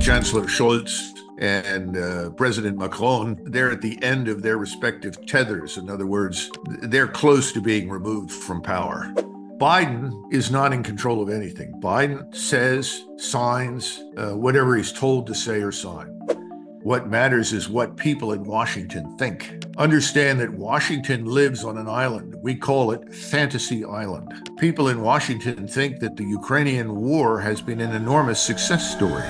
Chancellor Scholz and President Macron, they're at the end of their respective tethers. In other words, they're close to being removed from power. Biden is not in control of anything. Biden says, signs, whatever he's told to say or sign. What matters is what people in Washington think. Understand that Washington lives on an island. We call it Fantasy Island. People in Washington think that the Ukrainian war has been an enormous success story.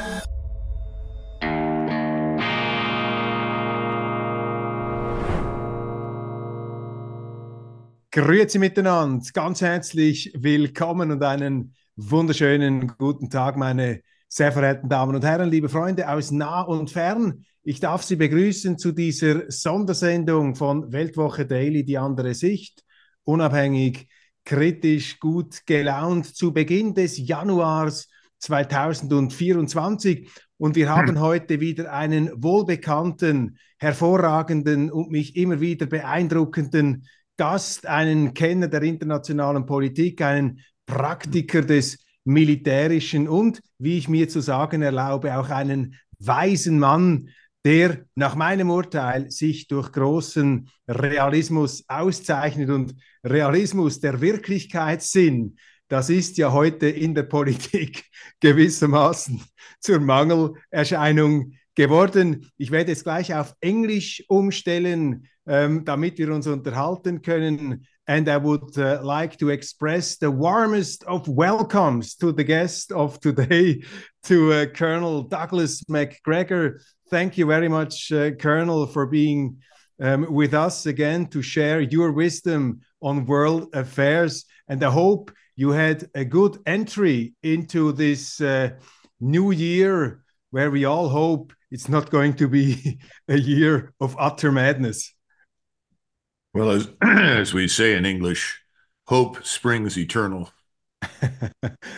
Grüezi miteinander, ganz herzlich willkommen und einen wunderschönen guten Tag, meine sehr verehrten Damen und Herren, liebe Freunde aus nah und fern. Ich darf Sie begrüßen zu dieser Sondersendung von Weltwoche Daily, die andere Sicht. Unabhängig, kritisch, gut gelaunt zu Beginn des Januars 2024. Und wir haben heute wieder einen wohlbekannten, hervorragenden und mich immer wieder beeindruckenden Gast, einen Kenner der internationalen Politik, einen Praktiker des Militärischen und, wie ich mir zu sagen erlaube, auch einen weisen Mann, der nach meinem Urteil sich durch großen Realismus auszeichnet. Und Realismus, der Wirklichkeitssinn, das ist ja heute in der Politik gewissermaßen zur Mangelerscheinung geworden. Ich werde jetzt gleich auf Englisch umstellen, damit wir uns unterhalten können. And I would like to express the warmest of welcomes to the guest of today, to Colonel Douglas Macgregor. Thank you very much, Colonel, for being with us again to share your wisdom on world affairs. And I hope you had a good entry into this new year, where we all hope it's not going to be a year of utter madness. Well, as we say in English, hope springs eternal.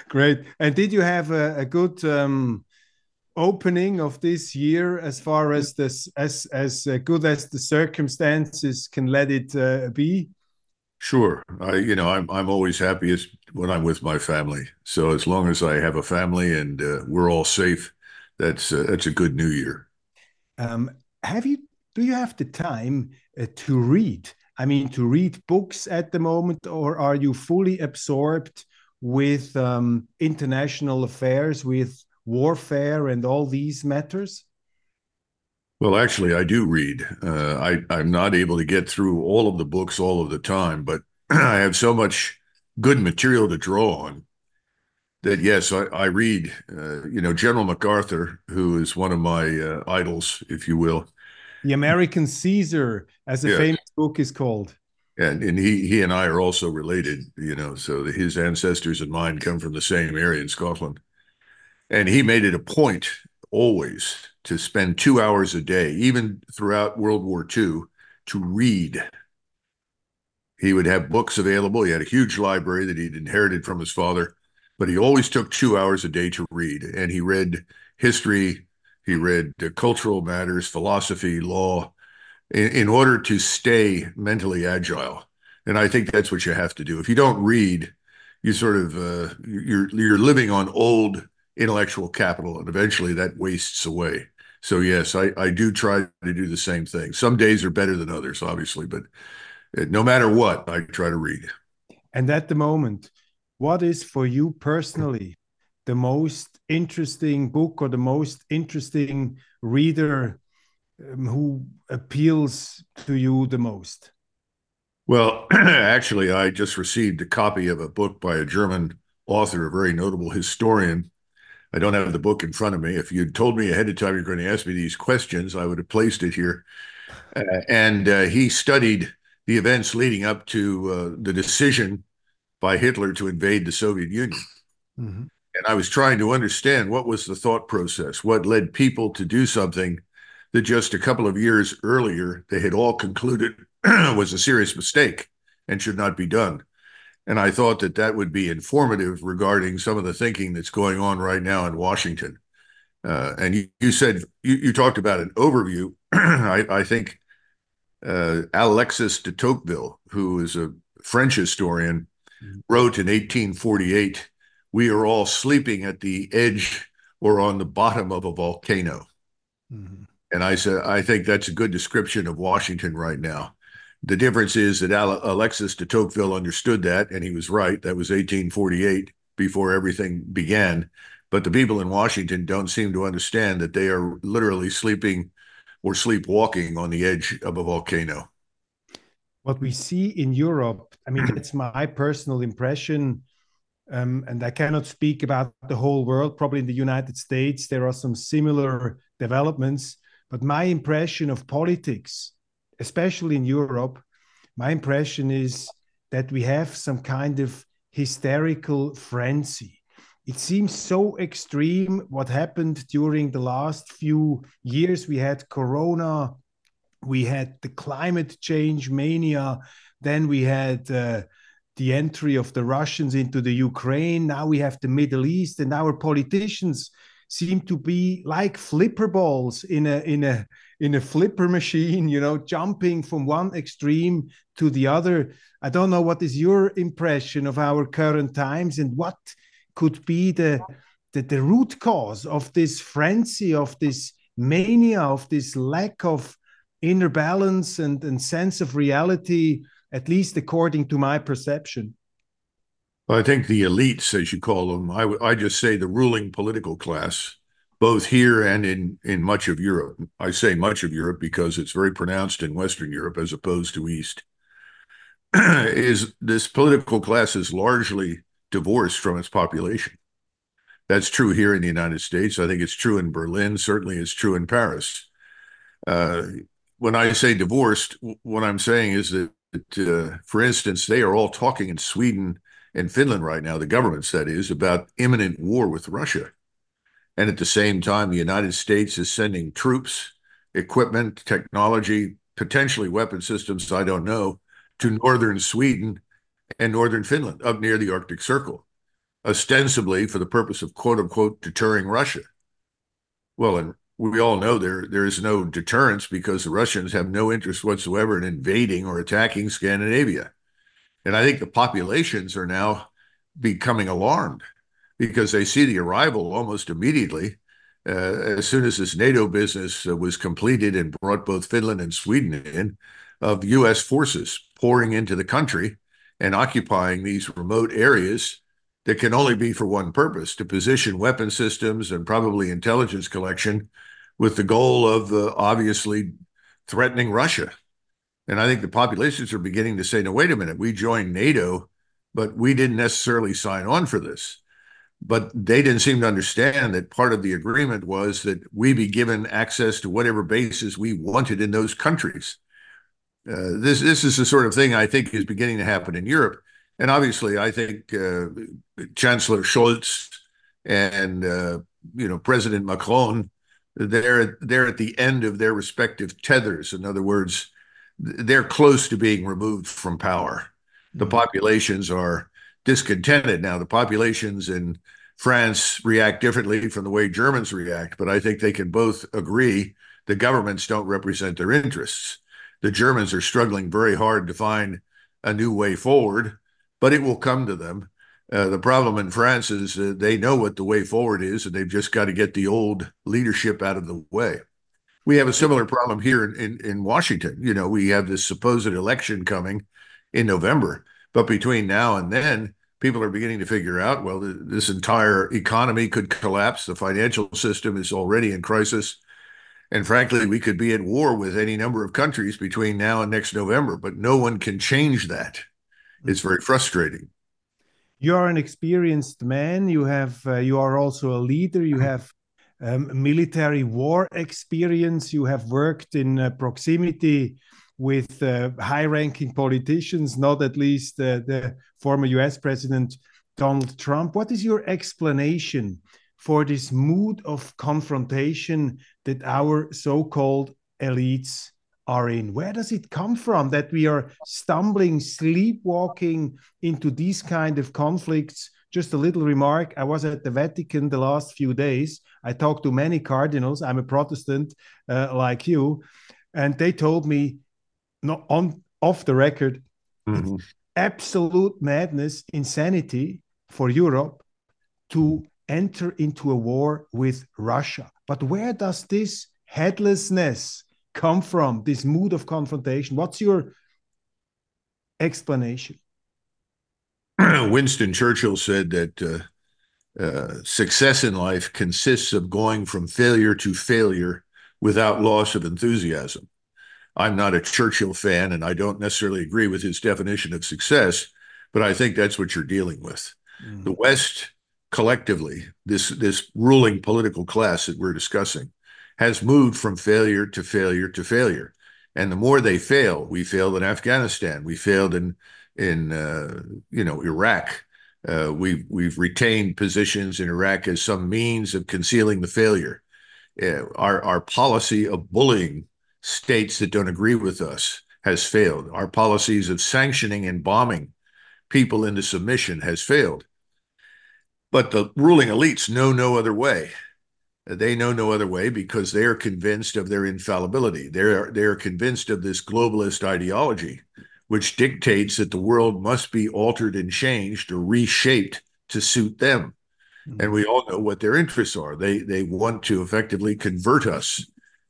Great. And did you have a good opening of this year, as far as this, as good as the circumstances can let it be? Sure. I'm always happiest when I'm with my family. So as long as I have a family and we're all safe, that's a good new year. Do you have the time to read? I mean, to read books at the moment, or are you fully absorbed with international affairs, with warfare and all these matters? Well, actually, I do read. I'm not able to get through all of the books all of the time, but I have so much good material to draw on that, yes, I read. General MacArthur, who is one of my idols, if you will. The American Caesar, as a famous book is called. And he and I are also related, so his ancestors and mine come from the same area in Scotland. And he made it a point always to spend 2 hours a day, even throughout World War II, to read. He would have books available. He had a huge library that he'd inherited from his father, but he always took 2 hours a day to read. And he read history. He read cultural matters, philosophy, law, in order to stay mentally agile. And I think that's what you have to do. If you don't read, you sort of you're living on old intellectual capital, and eventually that wastes away. So yes, I do try to do the same thing. Some days are better than others, obviously, but no matter what, I try to read. And at the moment, what is for you personally the most interesting book or the most interesting reader who appeals to you the most? Well, actually, I just received a copy of a book by a German author, a very notable historian. I don't have the book in front of me. If you'd told me ahead of time you're going to ask me these questions, I would have placed it here. And he studied the events leading up to the decision by Hitler to invade the Soviet Union. Mm-hmm. And I was trying to understand what was the thought process, what led people to do something that just a couple of years earlier, they had all concluded was a serious mistake and should not be done. And I thought that that would be informative regarding some of the thinking that's going on right now in Washington. And you said, you talked about an overview. I think Alexis de Tocqueville, who is a French historian, wrote in 1848, "We are all sleeping at the edge or on the bottom of a volcano." Mm-hmm. And I said, I think that's a good description of Washington right now. The difference is that Alexis de Tocqueville understood that, and he was right. That was 1848, before everything began. But the people in Washington don't seem to understand that they are literally sleeping or sleepwalking on the edge of a volcano. What we see in Europe, I mean, that's my personal impression, and I cannot speak about the whole world. Probably in the United States, there are some similar developments. But my impression of politics, especially in Europe, my impression is that we have some kind of hysterical frenzy. It seems so extreme what happened during the last few years. We had Corona, we had the climate change mania, then we had the entry of the Russians into the Ukraine, now we have the Middle East, and our politicians seem to be like flipper balls in a flipper machine, you know, jumping from one extreme to the other. I don't know, what is your impression of our current times, and what could be the root cause of this frenzy, of this mania, of this lack of inner balance and sense of reality, at least according to my perception? I think the elites, as you call them, I just say the ruling political class, both here and in much of Europe. I say much of Europe because it's very pronounced in Western Europe as opposed to East. Is this political class is largely divorced from its population. That's true here in the United States. I think it's true in Berlin. Certainly it's true in Paris. When I say divorced, what I'm saying is that for instance, they are all talking in Sweden and Finland right now, the governments, that is, about imminent war with Russia. And at the same time, the United States is sending troops, equipment, technology, potentially weapon systems, I don't know, to northern Sweden and northern Finland, up near the Arctic Circle, ostensibly for the purpose of, quote-unquote, deterring Russia. Well, and we all know there is no deterrence because the Russians have no interest whatsoever in invading or attacking Scandinavia. And I think the populations are now becoming alarmed because they see the arrival almost immediately as soon as this NATO business was completed and brought both Finland and Sweden in, of U.S. forces pouring into the country and occupying these remote areas that can only be for one purpose, to position weapon systems and probably intelligence collection with the goal of obviously threatening Russia. And I think the populations are beginning to say, no, wait a minute, we joined NATO, but we didn't necessarily sign on for this. But they didn't seem to understand that part of the agreement was that we be given access to whatever bases we wanted in those countries. This is the sort of thing I think is beginning to happen in Europe. And obviously, I think Chancellor Scholz and President Macron, they're at the end of their respective tethers. In other words, they're close to being removed from power. The populations are discontented. Now, the populations in France react differently from the way Germans react, but I think they can both agree the governments don't represent their interests. The Germans are struggling very hard to find a new way forward, but it will come to them. The problem in France is they know what the way forward is, and they've just got to get the old leadership out of the way. We have a similar problem here in Washington. You know, we have this supposed election coming in November, but between now and then, people are beginning to figure out, well, this entire economy could collapse. The financial system is already in crisis. And frankly, we could be at war with any number of countries between now and next November, but no one can change that. It's very frustrating. You are an experienced man. You are also a leader. You have military war experience. You have worked in proximity with high-ranking politicians, not at least the former US President Donald Trump. What is your explanation for this mood of confrontation that our so-called elites are in? Where does it come from that we are stumbling, sleepwalking into these kind of conflicts? Just a little remark. I was at the Vatican the last few days. I talked to many cardinals. I'm a Protestant like you. And they told me, not on, off the record, mm-hmm. absolute madness, insanity for Europe to enter into a war with Russia. But where does this headlessness come from, this mood of confrontation? What's your explanation? Winston Churchill said that success in life consists of going from failure to failure without loss of enthusiasm. I'm not a Churchill fan, and I don't necessarily agree with his definition of success, but I think that's what you're dealing with. Mm. The West collectively, this ruling political class that we're discussing, has moved from failure to failure to failure. And the more they fail, we failed in Afghanistan, we failed in Iraq. We've retained positions in Iraq as some means of concealing the failure. Our policy of bullying states that don't agree with us has failed. Our policies of sanctioning and bombing people into submission has failed. But the ruling elites know no other way. They know no other way because they are convinced of their infallibility. They are convinced of this globalist ideology, which dictates that the world must be altered and changed or reshaped to suit them. Mm-hmm. And we all know what their interests are. They want to effectively convert us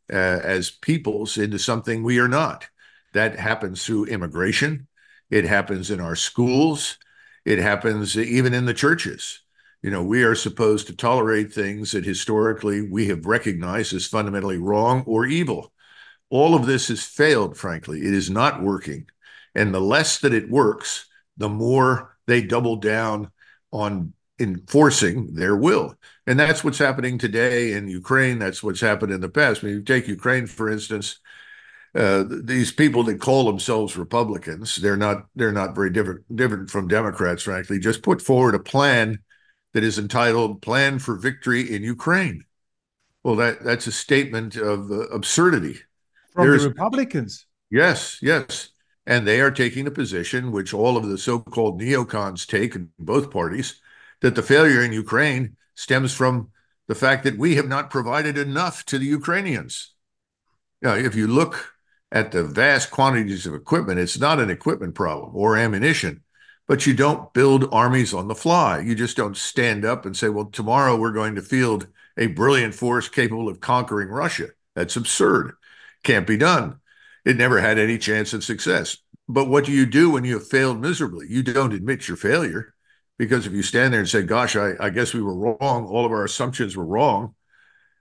as peoples into something we are not. That happens through immigration. It happens in our schools. It happens even in the churches. You know, we are supposed to tolerate things that historically we have recognized as fundamentally wrong or evil. All of this has failed, frankly. It is not working. And the less that it works, the more they double down on enforcing their will. And that's what's happening today in Ukraine. That's what's happened in the past. When you take Ukraine, for instance, these people that call themselves Republicans, they're not very different from Democrats, frankly, just put forward a plan that is entitled Plan for Victory in Ukraine. Well, that's a statement of absurdity. From the Republicans. Yes. And they are taking a position, which all of the so-called neocons take in both parties, that the failure in Ukraine stems from the fact that we have not provided enough to the Ukrainians. Now, if you look at the vast quantities of equipment, it's not an equipment problem or ammunition. But you don't build armies on the fly. You just don't stand up and say, well, tomorrow we're going to field a brilliant force capable of conquering Russia. That's absurd. Can't be done. It never had any chance of success. But what do you do when you have failed miserably? You don't admit your failure, because if you stand there and say, gosh, I guess we were wrong, all of our assumptions were wrong,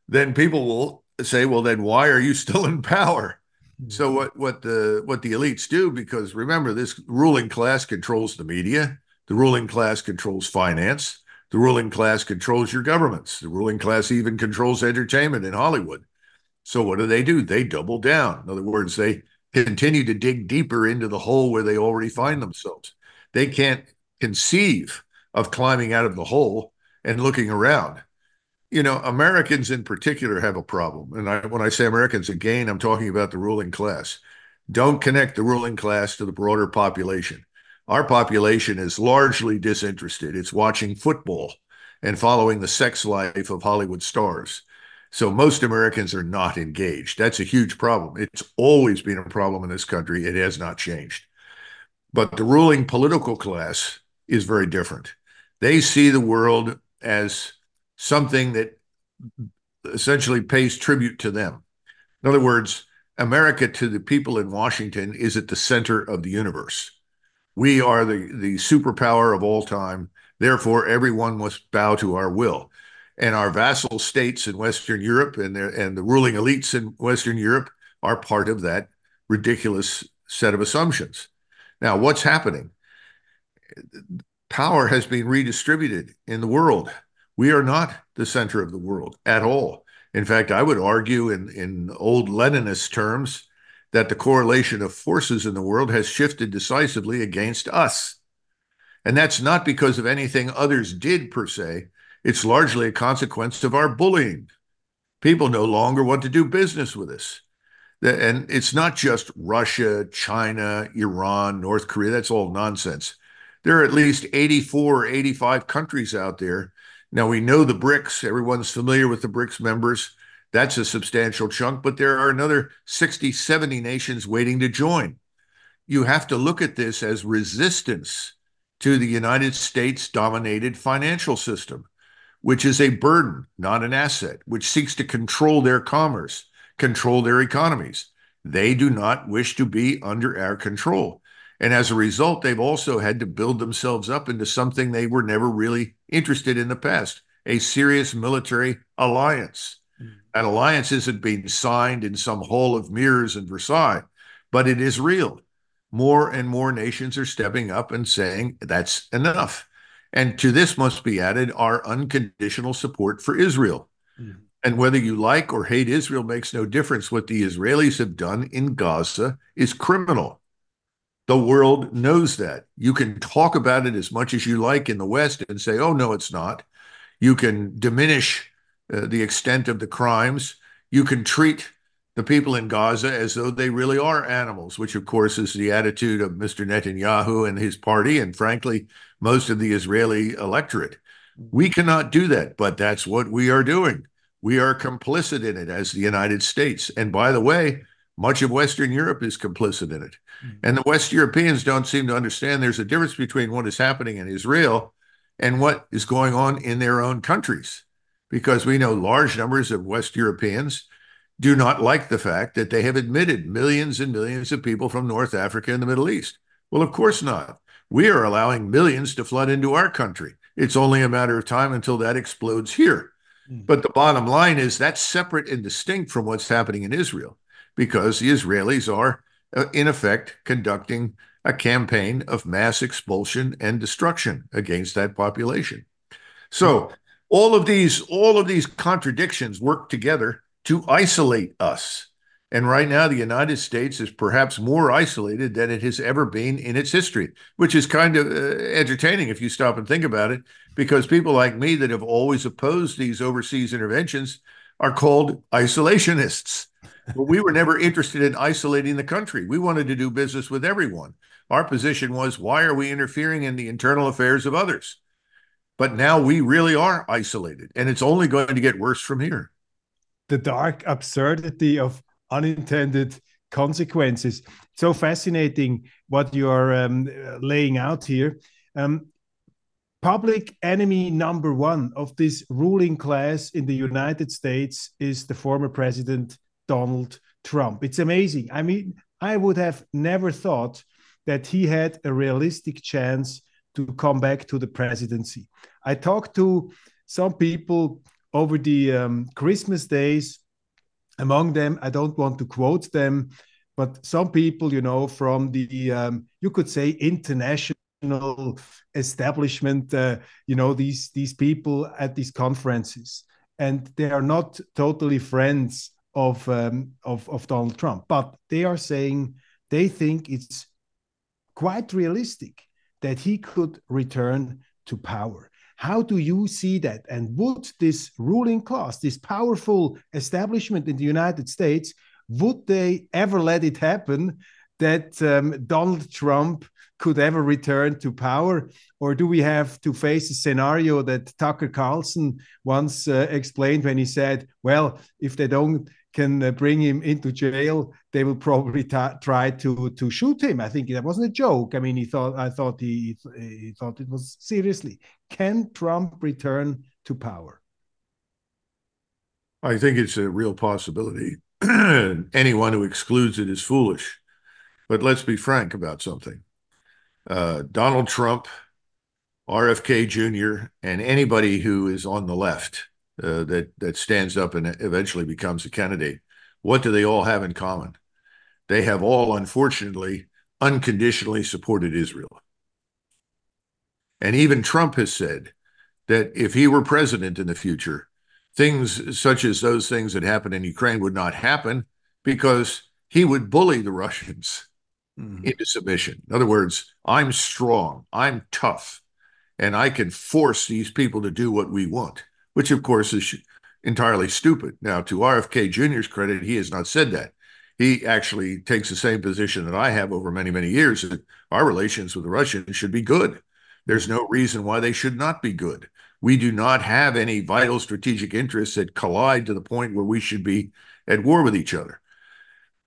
then people will say, well, then why are you still in power? So what the elites do, because remember, this ruling class controls the media, the ruling class controls finance, the ruling class controls your governments, the ruling class even controls entertainment in Hollywood. So what do? They double down. In other words, they continue to dig deeper into the hole where they already find themselves. They can't conceive of climbing out of the hole and looking around. You know, Americans in particular have a problem. And when I say Americans, again, I'm talking about the ruling class. Don't connect the ruling class to the broader population. Our population is largely disinterested. It's watching football and following the sex life of Hollywood stars. So most Americans are not engaged. That's a huge problem. It's always been a problem in this country. It has not changed. But the ruling political class is very different. They see the world as something that essentially pays tribute to them. In other words, America to the people in Washington is at the center of the universe. We are the superpower of all time. Therefore, everyone must bow to our will. And our vassal states in Western Europe and the ruling elites in Western Europe are part of that ridiculous set of assumptions. Now, what's happening? Power has been redistributed in the world. We are not the center of the world at all. In fact, I would argue in old Leninist terms that the correlation of forces in the world has shifted decisively against us. And that's not because of anything others did per se. It's largely a consequence of our bullying. People no longer want to do business with us. And it's not just Russia, China, Iran, North Korea. That's all nonsense. There are at least 84 or 85 countries out there. Now, we know the BRICS. Everyone's familiar with the BRICS members. That's a substantial chunk, but there are another 60, 70 nations waiting to join. You have to look at this as resistance to the United States-dominated financial system, which is a burden, not an asset, which seeks to control their commerce, control their economies. They do not wish to be under our control. And as a result, they've also had to build themselves up into something they were never really interested in the past, a serious military alliance. That alliance isn't being signed in some hall of mirrors in Versailles, but it is real. More and more nations are stepping up and saying that's enough. And to this must be added our unconditional support for Israel. Mm-hmm. And whether you like or hate Israel makes no difference. What the Israelis have done in Gaza is criminal. The world knows that. You can talk about it as much as you like in the West and say, oh, no, it's not. You can diminish the extent of the crimes. You can treat the people in Gaza as though they really are animals, which, of course, is the attitude of Mr. Netanyahu and his party and, frankly, most of the Israeli electorate. We cannot do that, but that's what we are doing. We are complicit in it as the United States. And by the way, much of Western Europe is complicit in it. Mm-hmm. And the West Europeans don't seem to understand there's a difference between what is happening in Israel and what is going on in their own countries, because we know large numbers of West Europeans do not like the fact that they have admitted millions and millions of people from North Africa and the Middle East. Well, of course not. We are allowing millions to flood into our country. It's only a matter of time until that explodes here. Mm-hmm. But the bottom line is that's separate and distinct from what's happening in Israel, because the Israelis are, in effect, conducting a campaign of mass expulsion and destruction against that population. So all of these contradictions work together to isolate us. And right now, the United States is perhaps more isolated than it has ever been in its history, which is kind of entertaining if you stop and think about it, because people like me that have always opposed these overseas interventions are called isolationists. But we were never interested in isolating the country. We wanted to do business with everyone. Our position was, why are we interfering in the internal affairs of others? But now we really are isolated, and it's only going to get worse from here. The dark absurdity of unintended consequences. So fascinating what you are laying out here. Public enemy number one of this ruling class in the United States is the former president, Donald Trump. It's amazing. I mean, I would have never thought that he had a realistic chance to come back to the presidency. I talked to some people over the Christmas days. Among them, I don't want to quote them, but some people, you know, from the, you could say, international establishment, you know, these people at these conferences, and they are not totally friends of Donald Trump, but they are saying they think it's quite realistic that he could return to power. How do you see that? And would this ruling class, this powerful establishment in the United States, would they ever let it happen that Donald Trump could ever return to power? Or do we have to face a scenario that Tucker Carlson once explained when he said, well, if they don't can bring him into jail, they will probably try to shoot him. I think that wasn't a joke. I mean, he thought it was seriously. Can Trump return to power? I think it's a real possibility. Anyone who excludes it is foolish. But let's be frank about something. Donald Trump, RFK Jr., and anybody who is on the left that stands up and eventually becomes a candidate, what do they all have in common? They have all, unfortunately, unconditionally supported Israel. And even Trump has said that if he were president in the future, things such as those things that happened in Ukraine would not happen, because he would bully the Russians into submission. In other words, I'm strong, I'm tough. and I can force these people to do what we want, which, of course, is entirely stupid. Now, to RFK Jr.'s credit, he has not said that. He actually takes the same position that I have over many, many years, that our relations with the Russians should be good. There's no reason why they should not be good. We do not have any vital strategic interests that collide to the point where we should be at war with each other.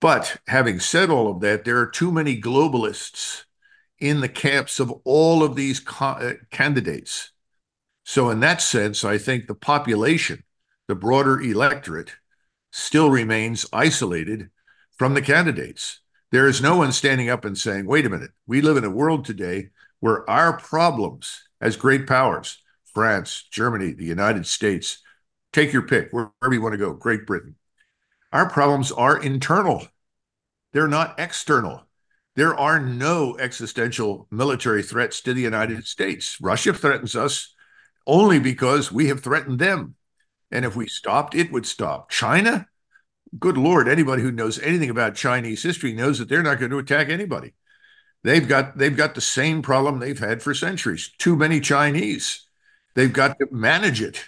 But having said all of that, there are too many globalists in the camps of all of these candidates. So in that sense, I think the population, the broader electorate, still remains isolated from the candidates. There is no one standing up and saying, wait a minute, we live in a world today where our problems as great powers, France, Germany, the United States, take your pick, wherever you want to go, Great Britain. Our problems are internal. They're not external. There are no existential military threats to the United States. Russia threatens us only because we have threatened them. And if we stopped, it would stop. China? Good Lord, anybody who knows anything about Chinese history knows that they're not going to attack anybody. They've got the same problem they've had for centuries. Too many Chinese. They've got to manage it.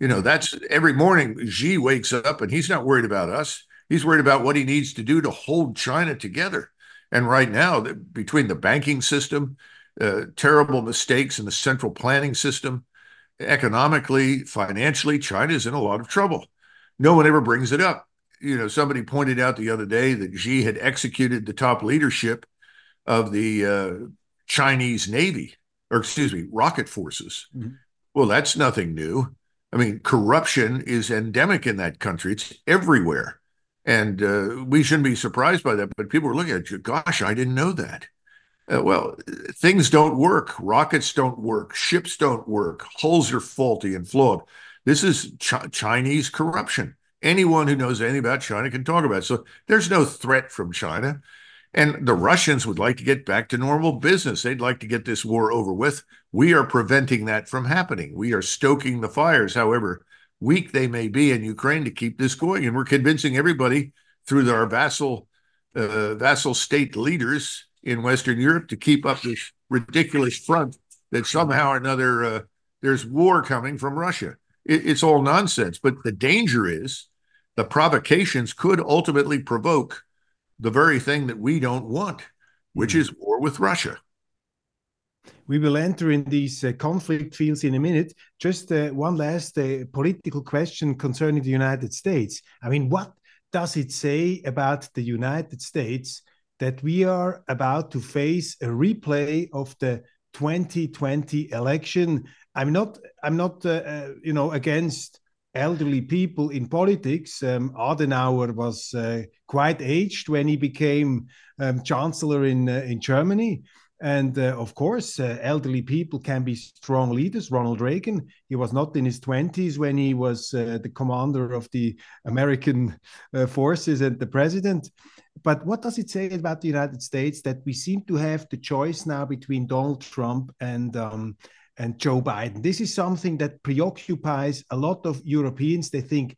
You know, that's every morning Xi wakes up and he's not worried about us. He's worried about what he needs to do to hold China together. And right now, between the banking system, terrible mistakes in the central planning system, economically, financially, China's in a lot of trouble. No one ever brings it up. You know, somebody pointed out the other day that Xi had executed the top leadership of the Chinese Navy, or excuse me, rocket forces. Mm-hmm. Well, that's nothing new. I mean, corruption is endemic in that country. It's everywhere. And we shouldn't be surprised by that. But people are looking at you, gosh, I didn't know that. Well, things don't work. Rockets don't work. Ships don't work. Hulls are faulty and flawed. This is Chinese corruption. Anyone who knows anything about China can talk about it. So there's no threat from China. And the Russians would like to get back to normal business. They'd like to get this war over with. We are preventing that from happening. We are stoking the fires, however weak they may be in Ukraine, to keep this going. And we're convincing everybody through our vassal state leaders in Western Europe to keep up this ridiculous front that somehow or another there's war coming from Russia. It's all nonsense. But the danger is the provocations could ultimately provoke the very thing that we don't want, which is war with Russia. We will enter in these conflict fields in a minute. Just one last political question concerning the United States. I mean, what does it say about the United States that we are about to face a replay of the 2020 election? I'm not you know, against elderly people in politics. Adenauer was quite aged when he became chancellor in Germany. And of course, elderly people can be strong leaders. Ronald Reagan, he was not in his 20s when he was the commander of the American forces and the president. But what does it say about the United States that we seem to have the choice now between Donald Trump and Joe Biden? This is something that preoccupies a lot of Europeans. They think,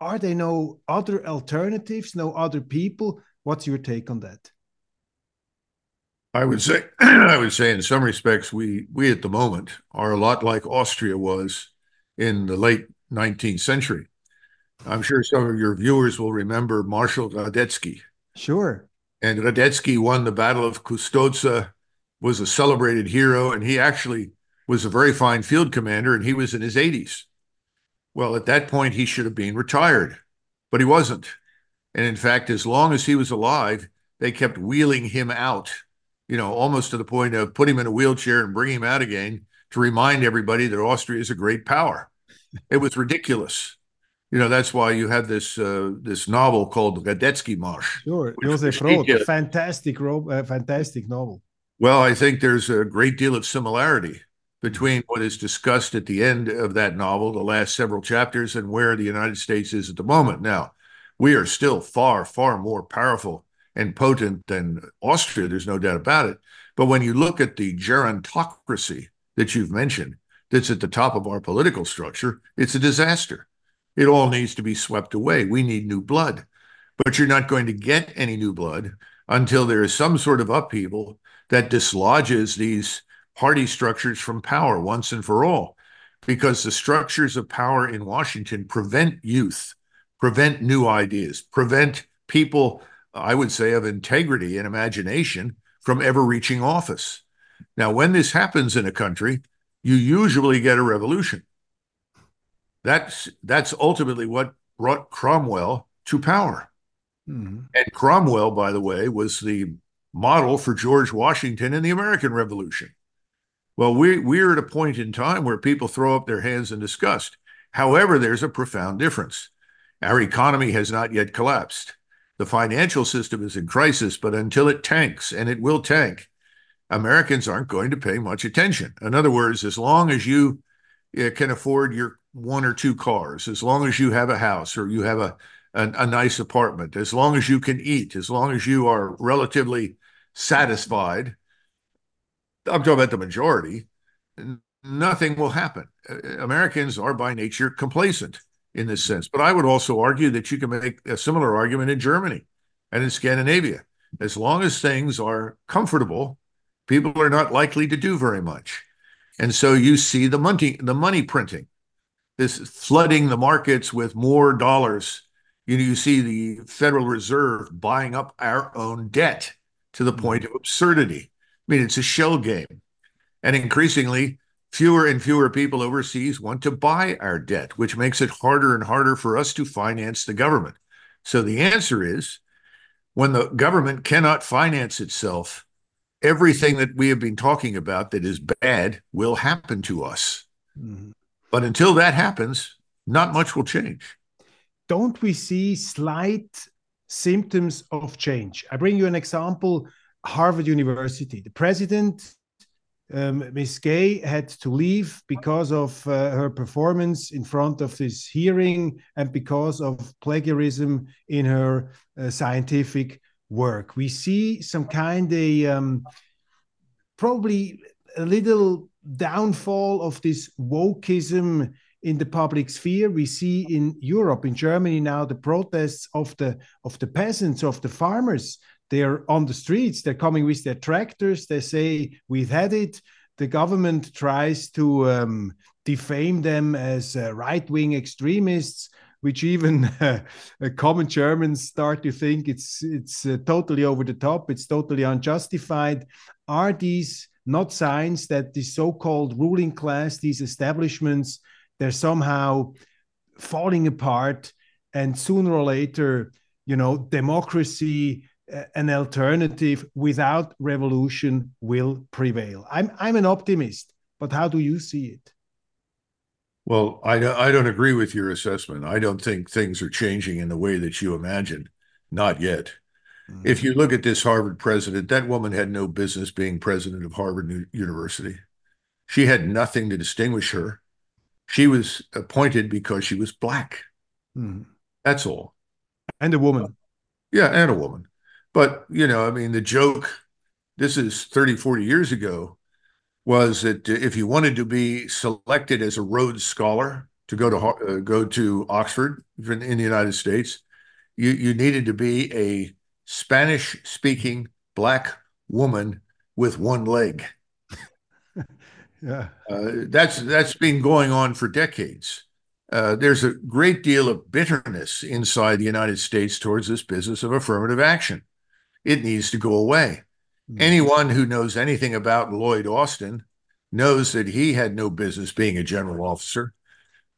are there no other alternatives, no other people? What's your take on that? I would say in some respects, we at the moment are a lot like Austria was in the late 19th century. I'm sure some of your viewers will remember Marshal Radetzky. Sure. And Radetzky won the Battle of Custozza, was a celebrated hero, and he actually was a very fine field commander, and he was in his 80s. Well, at that point, he should have been retired, but he wasn't. And in fact, as long as he was alive, they kept wheeling him out, you know, almost to the point of putting him in a wheelchair and bring him out again to remind everybody that Austria is a great power. It was ridiculous. You know, that's why you have this this novel called Radetzky Marsch. Sure, Joseph Roth, a fantastic novel. Well, I think there's a great deal of similarity between what is discussed at the end of that novel, the last several chapters, and where the United States is at the moment. Now, we are still far, far more powerful and potent than Austria. There's no doubt about it. But when you look at the gerontocracy that you've mentioned, that's at the top of our political structure, it's a disaster. It all needs to be swept away. We need new blood. But you're not going to get any new blood until there is some sort of upheaval that dislodges these party structures from power once and for all, because the structures of power in Washington prevent youth, prevent new ideas, prevent people, I would say, of integrity and imagination from ever reaching office. Now, when this happens in a country, you usually get a revolution. That's ultimately what brought Cromwell to power. Mm-hmm. And Cromwell, by the way, was the model for George Washington in the American Revolution. Well, we're at a point in time where people throw up their hands in disgust. However, there's a profound difference. Our economy has not yet collapsed. The financial system is in crisis, but until it tanks, and it will tank, Americans aren't going to pay much attention. In other words, as long as you can afford your one or two cars, as long as you have a house or you have a nice apartment, as long as you can eat, as long as you are relatively satisfied, I'm talking about the majority, nothing will happen. Americans are by nature complacent in this sense. But I would also argue that you can make a similar argument in Germany and in Scandinavia. As long as things are comfortable, people are not likely to do very much. And so you see the money printing, this flooding the markets with more dollars. You see the Federal Reserve buying up our own debt to the point of absurdity. I mean, it's a shell game. And increasingly, fewer and fewer people overseas want to buy our debt, which makes it harder and harder for us to finance the government. So the answer is, when the government cannot finance itself, everything that we have been talking about that is bad will happen to us. Mm-hmm. But until that happens, not much will change. Don't we see slight symptoms of change? I bring you an example. Harvard University. The president, Ms. Gay, had to leave because of her performance in front of this hearing and because of plagiarism in her scientific work. We see some kind of probably a little downfall of this wokeism in the public sphere. We see in Europe, in Germany now, the protests of the peasants, of the farmers. They're on the streets, they're coming with their tractors, they say, we've had it. The government tries to defame them as right-wing extremists, which even common Germans start to think it's totally over the top, it's totally unjustified. Are these not signs that the so-called ruling class, these establishments, they're somehow falling apart, and sooner or later, you know, democracy, an alternative without revolution will prevail? I'm an optimist, but how do you see it? Well, I don't agree with your assessment. I don't think things are changing in the way that you imagine. Not yet. Mm-hmm. If you look at this Harvard president, that woman had no business being president of Harvard University. She had nothing to distinguish her. She was appointed because she was black. Mm-hmm. That's all. And a woman. Yeah, and a woman. But, you know, I mean, the joke, this is 30, 40 years ago, was that if you wanted to be selected as a Rhodes Scholar to go to Oxford in the United States, you needed to be a Spanish-speaking black woman with one leg. Yeah, that's been going on for decades. There's a great deal of bitterness inside the United States towards this business of affirmative action. It needs to go away. Mm-hmm. Anyone who knows anything about Lloyd Austin knows that he had no business being a general officer.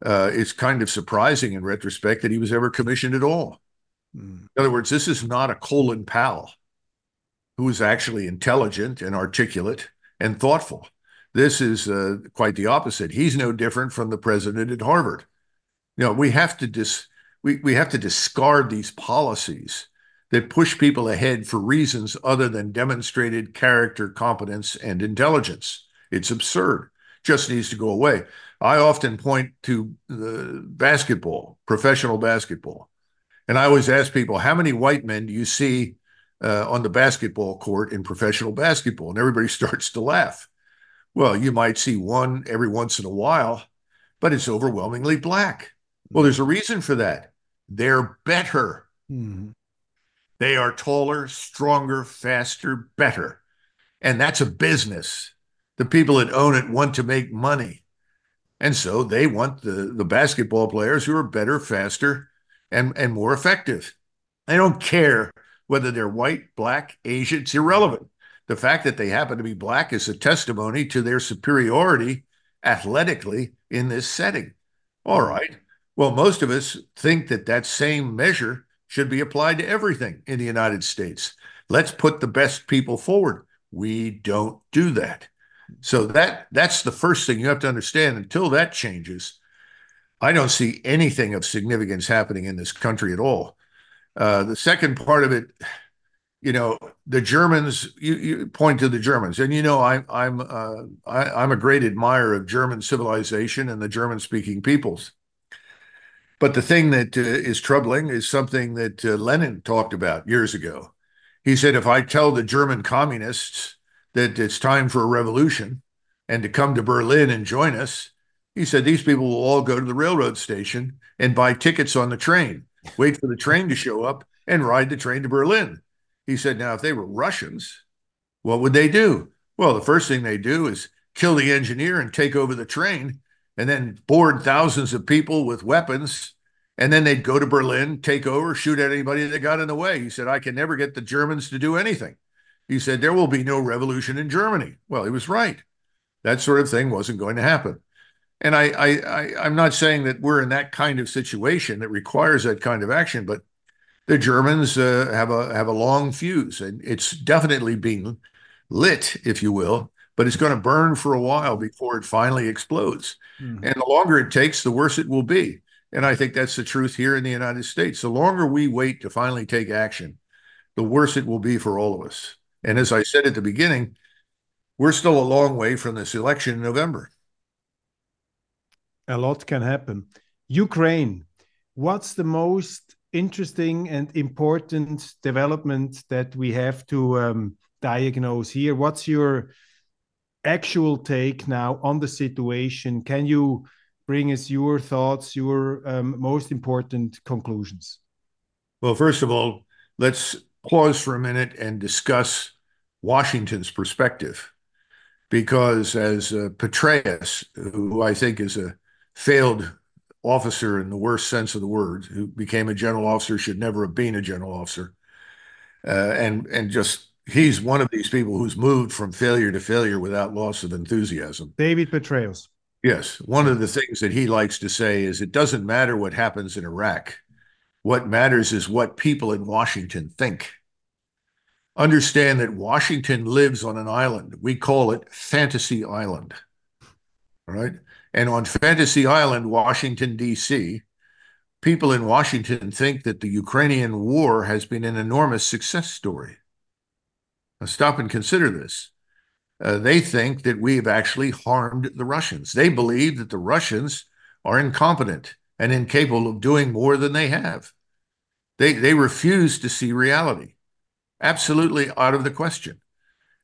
It's kind of surprising in retrospect that he was ever commissioned at all. Mm-hmm. In other words, this is not a Colin Powell who is actually intelligent and articulate and thoughtful. This is quite the opposite. He's no different from the president at Harvard. You know, we have to discard these policies that push people ahead for reasons other than demonstrated character, competence, and intelligence. It's absurd. Just needs to go away. I often point to the basketball, professional basketball. And I always ask people, how many white men do you see on the basketball court in professional basketball? And everybody starts to laugh. Well, you might see one every once in a while, but it's overwhelmingly black. Well, there's a reason for that. They're better. Mm-hmm. They are taller, stronger, faster, better. And that's a business. The people that own it want to make money. And so they want the basketball players who are better, faster, and more effective. They don't care whether they're white, black, Asian. It's irrelevant. The fact that they happen to be black is a testimony to their superiority athletically in this setting. All right. Well, most of us think that that same measure should be applied to everything in the United States. Let's put the best people forward. We don't do that. So that's the first thing you have to understand. Until that changes, I don't see anything of significance happening in this country at all. The second part of it, you know, the Germans, you point to the Germans, and you know, I'm a great admirer of German civilization and the German-speaking peoples. But the thing that is troubling is something that Lenin talked about years ago. He said, if I tell the German communists that it's time for a revolution and to come to Berlin and join us, he said, these people will all go to the railroad station and buy tickets on the train, wait for the train to show up and ride the train to Berlin. He said, now, if they were Russians, what would they do? Well, the first thing they do is kill the engineer and take over the train and then board thousands of people with weapons. And then they'd go to Berlin, take over, shoot at anybody that got in the way. He said, I can never get the Germans to do anything. He said, there will be no revolution in Germany. Well, he was right. That sort of thing wasn't going to happen. And I'm not saying that we're in that kind of situation that requires that kind of action, but the Germans have a long fuse, and it's definitely being lit, if you will, but it's going to burn for a while before it finally explodes. Mm-hmm. And the longer it takes, the worse it will be. And I think that's the truth here in the United States. The longer we wait to finally take action, the worse it will be for all of us. And as I said at the beginning, we're still a long way from this election in November. A lot can happen. Ukraine, what's the most interesting and important development that we have to diagnose here? What's your actual take now on the situation? Can you bring us your thoughts, your most important conclusions? Well, first of all, let's pause for a minute and discuss Washington's perspective. Because as Petraeus, who I think is a failed officer in the worst sense of the word, who became a general officer, should never have been a general officer, and just he's one of these people who's moved from failure to failure without loss of enthusiasm. David Petraeus. Yes. One of the things that he likes to say is it doesn't matter what happens in Iraq. What matters is what people in Washington think. Understand that Washington lives on an island. We call it Fantasy Island. All right. And on Fantasy Island, Washington, D.C., people in Washington think that the Ukrainian war has been an enormous success story. Now stop and consider this. They think that we've actually harmed the Russians. They believe that the Russians are incompetent and incapable of doing more than they have. They refuse to see reality. Absolutely out of the question.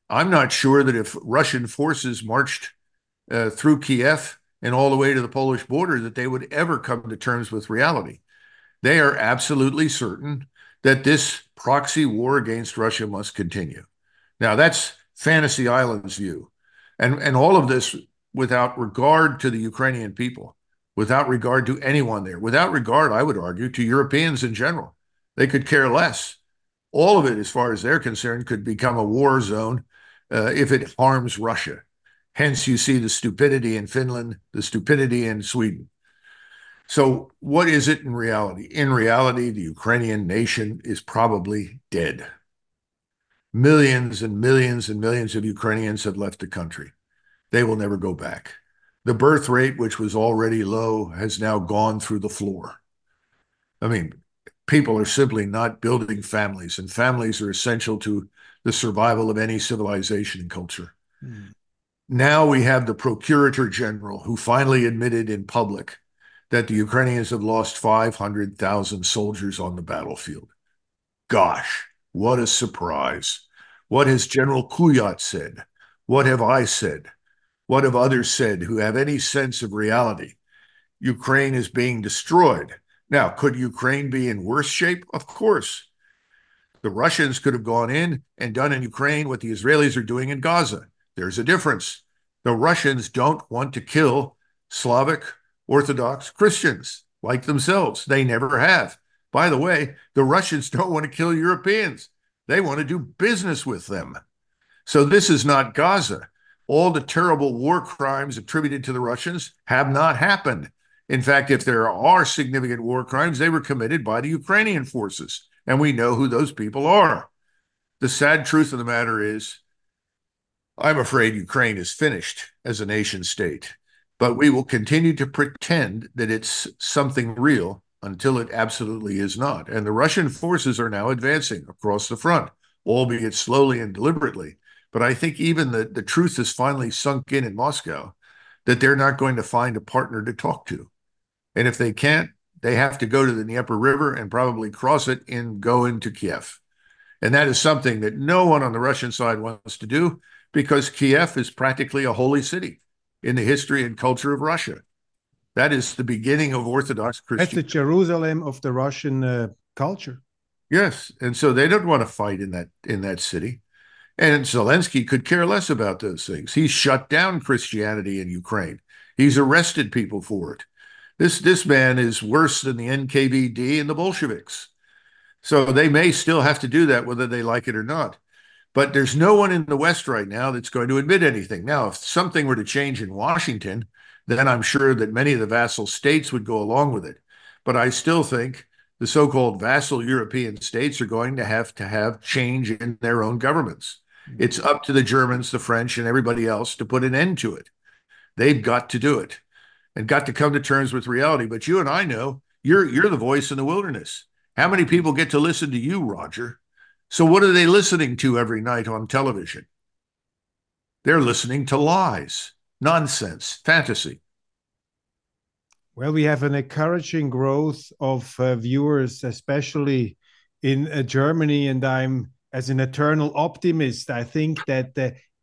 I'm not sure that if Russian forces marched through Kiev and all the way to the Polish border that they would ever come to terms with reality. They are absolutely certain that this proxy war against Russia must continue. Now, that's Fantasy Island's view. And all of this without regard to the Ukrainian people, without regard to anyone there, without regard, I would argue, to Europeans in general. They could care less. All of it, as far as they're concerned, could become a war zone if it harms Russia. Hence, you see the stupidity in Finland, the stupidity in Sweden. So what is it in reality? In reality, the Ukrainian nation is probably dead. Millions and millions and millions of Ukrainians have left the country. They will never go back. The birth rate, which was already low, has now gone through the floor. I mean, people are simply not building families, and families are essential to the survival of any civilization and culture. Mm. Now we have the Procurator General who finally admitted in public that the Ukrainians have lost 500,000 soldiers on the battlefield. Gosh. What a surprise. What has General Kuyat said? What have I said? What have others said who have any sense of reality? Ukraine is being destroyed. Now, could Ukraine be in worse shape? Of course. The Russians could have gone in and done in Ukraine what the Israelis are doing in Gaza. There's a difference. The Russians don't want to kill Slavic Orthodox Christians like themselves. They never have. By the way, the Russians don't want to kill Europeans. They want to do business with them. So this is not Gaza. All the terrible war crimes attributed to the Russians have not happened. In fact, if there are significant war crimes, they were committed by the Ukrainian forces, and we know who those people are. The sad truth of the matter is, I'm afraid Ukraine is finished as a nation state, but we will continue to pretend that it's something real until it absolutely is not. And the Russian forces are now advancing across the front, albeit slowly and deliberately. But I think even the truth has finally sunk in Moscow that they're not going to find a partner to talk to. And if they can't, they have to go to the Dnieper River and probably cross it and go into Kiev. And that is something that no one on the Russian side wants to do, because Kiev is practically a holy city in the history and culture of Russia. That is the beginning of Orthodox Christianity. That's the Jerusalem of the Russian culture. Yes, and so they don't want to fight in that city. And Zelensky could care less about those things. He's shut down Christianity in Ukraine. He's arrested people for it. This man is worse than the NKVD and the Bolsheviks. So they may still have to do that whether they like it or not. But there's no one in the West right now that's going to admit anything. Now, if something were to change in Washington, then I'm sure that many of the vassal states would go along with it. But I still think the so-called vassal European states are going to have change in their own governments. It's up to the Germans, the French, and everybody else to put an end to it. They've got to do it and got to come to terms with reality. But you and I know you're the voice in the wilderness. How many people get to listen to you, Roger? So what are they listening to every night on television? They're listening to lies, nonsense, fantasy. Well, we have an encouraging growth of viewers, especially in Germany. And I'm, as an eternal optimist, I think that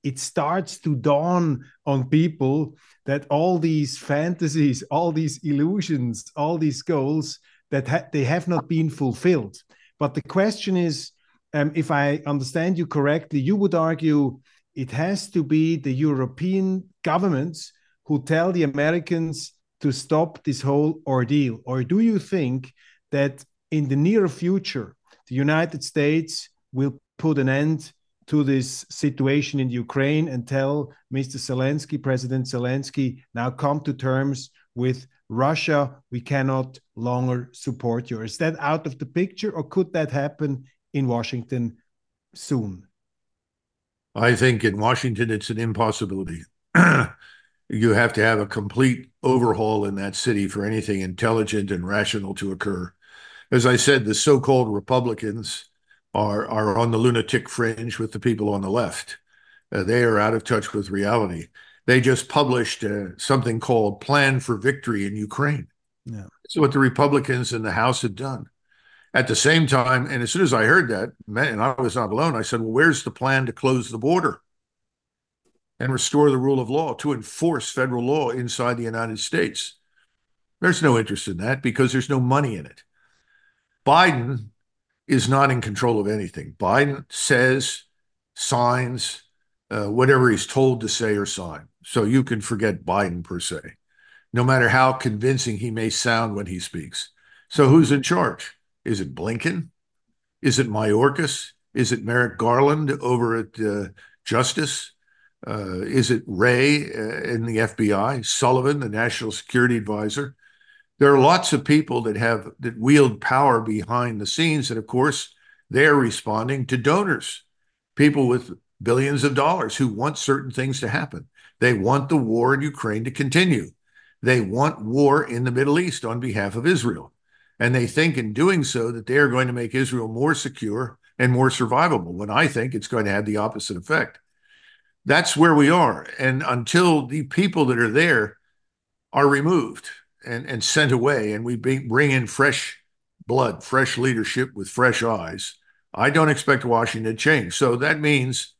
it starts to dawn on people that all these fantasies, all these illusions, all these goals, that they have not been fulfilled. But the question is, if I understand you correctly, you would argue it has to be the European governments who tell the Americans to stop this whole ordeal. Or do you think that in the near future, the United States will put an end to this situation in Ukraine and tell Mr. Zelensky, President Zelensky, now come to terms with Russia, we cannot longer support you? Is that out of the picture, or could that happen in Washington soon? I think in Washington it's an impossibility. You have to have a complete overhaul in that city for anything intelligent and rational to occur. As I said, the so-called Republicans are on the lunatic fringe with the people on the left. They are out of touch with reality. They just published something called Plan for Victory in Ukraine. Yeah. That's what the Republicans in the House had done. At the same time, and as soon as I heard that, and I was not alone, I said, well, where's the plan to close the border and restore the rule of law, to enforce federal law inside the United States? There's no interest in that because there's no money in it. Biden is not in control of anything. Biden says, signs, whatever he's told to say or sign. So you can forget Biden per se, no matter how convincing he may sound when he speaks. So who's in charge? Is it Blinken? Is it Mayorkas? Is it Merrick Garland over at Justice? Is it Wray in the FBI? Sullivan, the National Security Advisor? There are lots of people that wield power behind the scenes, and of course, they're responding to donors, people with billions of dollars who want certain things to happen. They want the war in Ukraine to continue. They want war in the Middle East on behalf of Israel. And they think in doing so that they are going to make Israel more secure and more survivable, when I think it's going to have the opposite effect. That's where we are. And until the people that are there are removed and sent away, and we bring in fresh blood, fresh leadership with fresh eyes, I don't expect Washington to change. So that means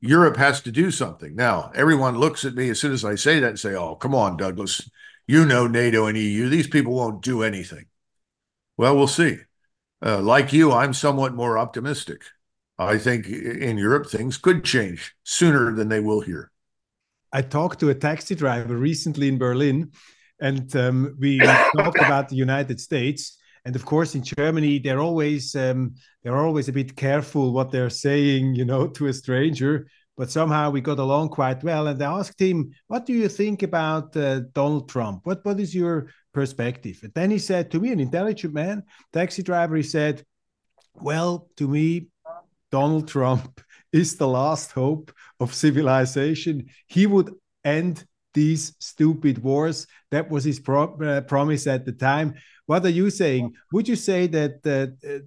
Europe has to do something. Now, everyone looks at me as soon as I say that and say, oh, come on, Douglas, you know NATO and EU. These people won't do anything. Well, we'll see. Like you, I'm somewhat more optimistic. I think in Europe, things could change sooner than they will here. I talked to a taxi driver recently in Berlin, and we talked about the United States. And of course, in Germany, they're always a bit careful what they're saying, you know, to a stranger. But somehow we got along quite well. And I asked him, "What do you think about Donald Trump? What is your perspective?" And then he said to me, an intelligent man, taxi driver, he said, "Well, to me, Donald Trump is the last hope of civilization. He would end these stupid wars." That was his promise at the time. What are you saying? Would you say that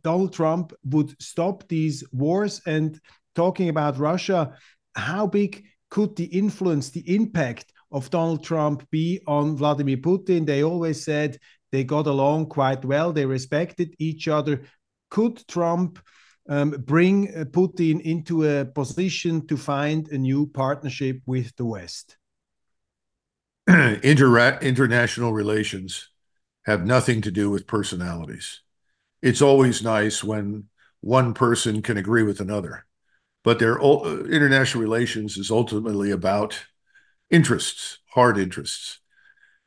Donald Trump would stop these wars? And talking about Russia, how big could the influence, the impact of Donald Trump be on Vladimir Putin? They always said they got along quite well. They respected each other. Could Trump bring Putin into a position to find a new partnership with the West? International relations have nothing to do with personalities. It's always nice when one person can agree with another, but their international relations is ultimately about interests, hard interests.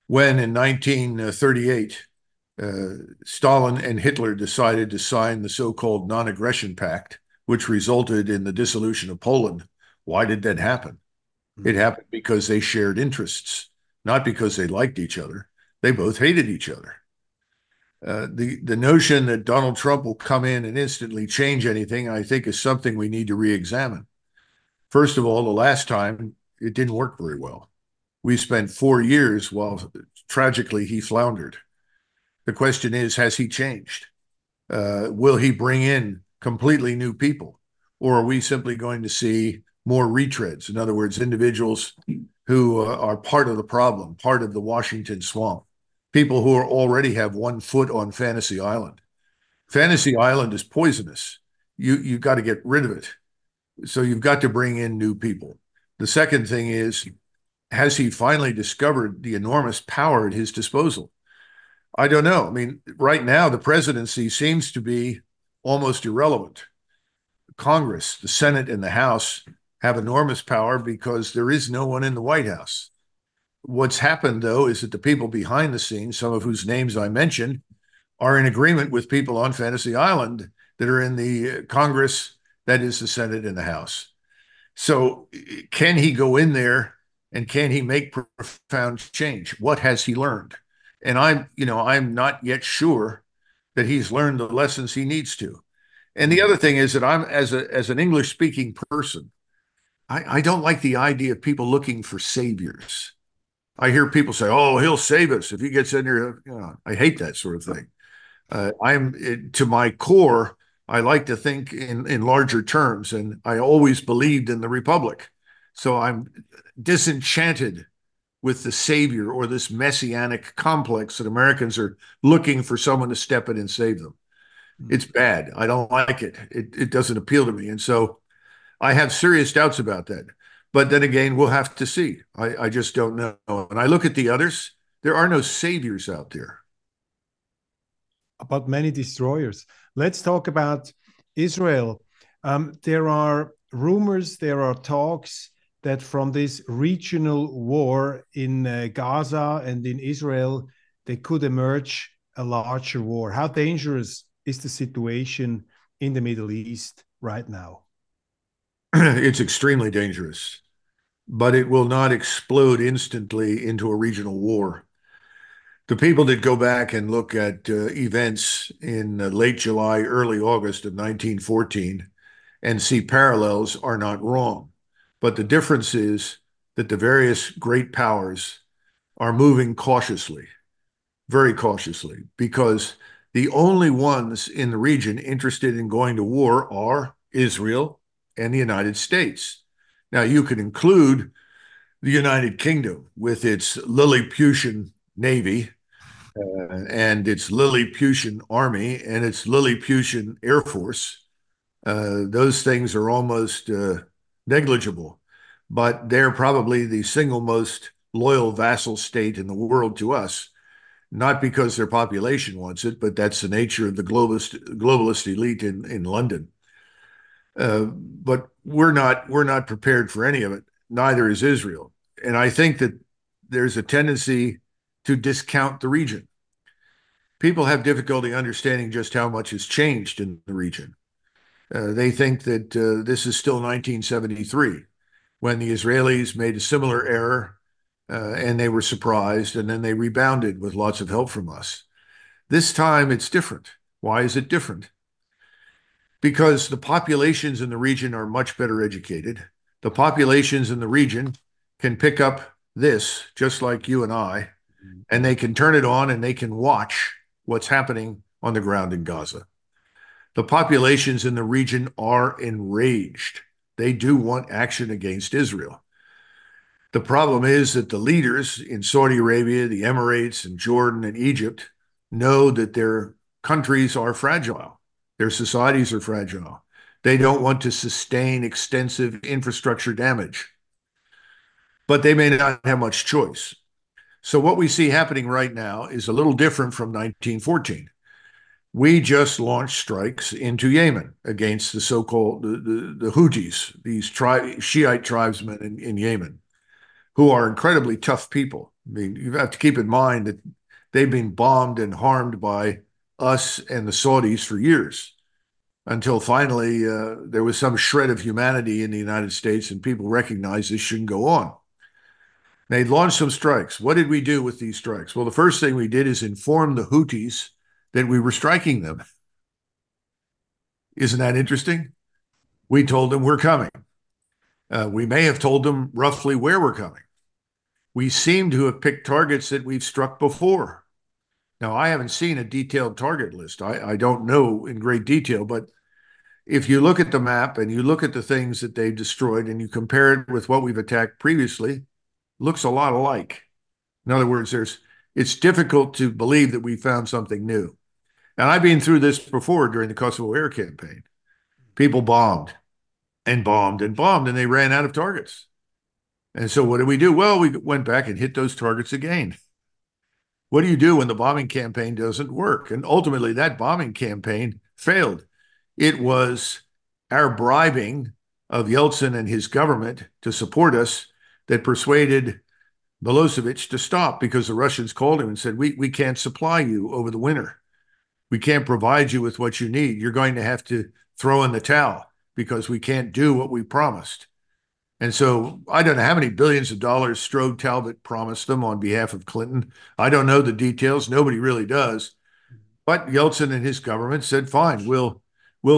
When in 1938, Stalin and Hitler decided to sign the so-called non-aggression pact, which resulted in the dissolution of Poland, why did that happen? It happened because they shared interests, not because they liked each other. They both hated each other. The notion that Donald Trump will come in and instantly change anything, I think, is something we need to re-examine. First of all, the last time, it didn't work very well. We spent 4 years while, tragically, he floundered. The question is, has he changed? Will he bring in completely new people? Or are we simply going to see more retreads? In other words, individuals who are part of the problem, part of the Washington swamp, people who already have one foot on Fantasy Island. Fantasy Island is poisonous. You've got to get rid of it. So you've got to bring in new people. The second thing is, has he finally discovered the enormous power at his disposal? I don't know. I mean, right now, the presidency seems to be almost irrelevant. Congress, the Senate, and the House have enormous power because there is no one in the White House. What's happened, though, is that the people behind the scenes, some of whose names I mentioned, are in agreement with people on Fantasy Island that are in the Congress, that is the Senate and the House. So can he go in there and can he make profound change? What has he learned? And I'm not yet sure that he's learned the lessons he needs to. And the other thing is that I'm, as an English-speaking person, I don't like the idea of people looking for saviors. I hear people say, "Oh, he'll save us if he gets in here." You know, I hate that sort of thing. To my core, I like to think in larger terms, and I always believed in the Republic. So I'm disenchanted with the savior or this messianic complex that Americans are looking for someone to step in and save them. It's bad. I don't like it. It doesn't appeal to me. And so I have serious doubts about that. But then again, we'll have to see. I just don't know. And I look at the others. There are no saviors out there, but many destroyers. Let's talk about Israel. There are rumors, there are talks that from this regional war in Gaza and in Israel, there could emerge a larger war. How dangerous is the situation in the Middle East right now? It's extremely dangerous, but it will not explode instantly into a regional war. The people that go back and look at events in late July, early August of 1914 and see parallels are not wrong. But the difference is that the various great powers are moving cautiously, very cautiously, because the only ones in the region interested in going to war are Israel and the United States. Now, you can include the United Kingdom with its Lilliputian Navy and its Lilliputian Army and its Lilliputian Air Force. Those things are almost negligible, but they're probably the single most loyal vassal state in the world to us, not because their population wants it, but that's the nature of the globalist elite in London. But we're not prepared for any of it. Neither is Israel. And I think that there's a tendency to discount the region. People have difficulty understanding just how much has changed in the region. They think that this is still 1973, when the Israelis made a similar error and they were surprised, and then they rebounded with lots of help from us. This time it's different. Why is it different? Because the populations in the region are much better educated. The populations in the region can pick up this, just like you and I, and they can turn it on and they can watch what's happening on the ground in Gaza. The populations in the region are enraged. They do want action against Israel. The problem is that the leaders in Saudi Arabia, the Emirates, and Jordan and Egypt know that their countries are fragile. Their societies are fragile. They don't want to sustain extensive infrastructure damage. But they may not have much choice. So what we see happening right now is a little different from 1914. We just launched strikes into Yemen against the so-called the Houthis, these Shiite tribesmen in Yemen, who are incredibly tough people. I mean, you have to keep in mind that they've been bombed and harmed by us and the Saudis for years, until finally there was some shred of humanity in the United States and people recognized this shouldn't go on. They launched some strikes. What did we do with these strikes? Well, the first thing we did is inform the Houthis that we were striking them. Isn't that interesting? We told them we're coming. We may have told them roughly where we're coming. We seem to have picked targets that we've struck before. Now, I haven't seen a detailed target list. I don't know in great detail, but if you look at the map and you look at the things that they've destroyed and you compare it with what we've attacked previously, looks a lot alike. In other words, it's difficult to believe that we found something new. And I've been through this before during the Kosovo Air Campaign. People bombed and bombed and bombed, and they ran out of targets. And so what did we do? Well, we went back and hit those targets again. What do you do when the bombing campaign doesn't work? And ultimately, that bombing campaign failed. It was our bribing of Yeltsin and his government to support us that persuaded Milosevic to stop, because the Russians called him and said, we can't supply you over the winter. We can't provide you with what you need. You're going to have to throw in the towel because we can't do what we promised. And so I don't know how many billions of dollars Strode Talbot promised them on behalf of Clinton. I don't know the details. Nobody really does. But Yeltsin and his government said, fine, we'll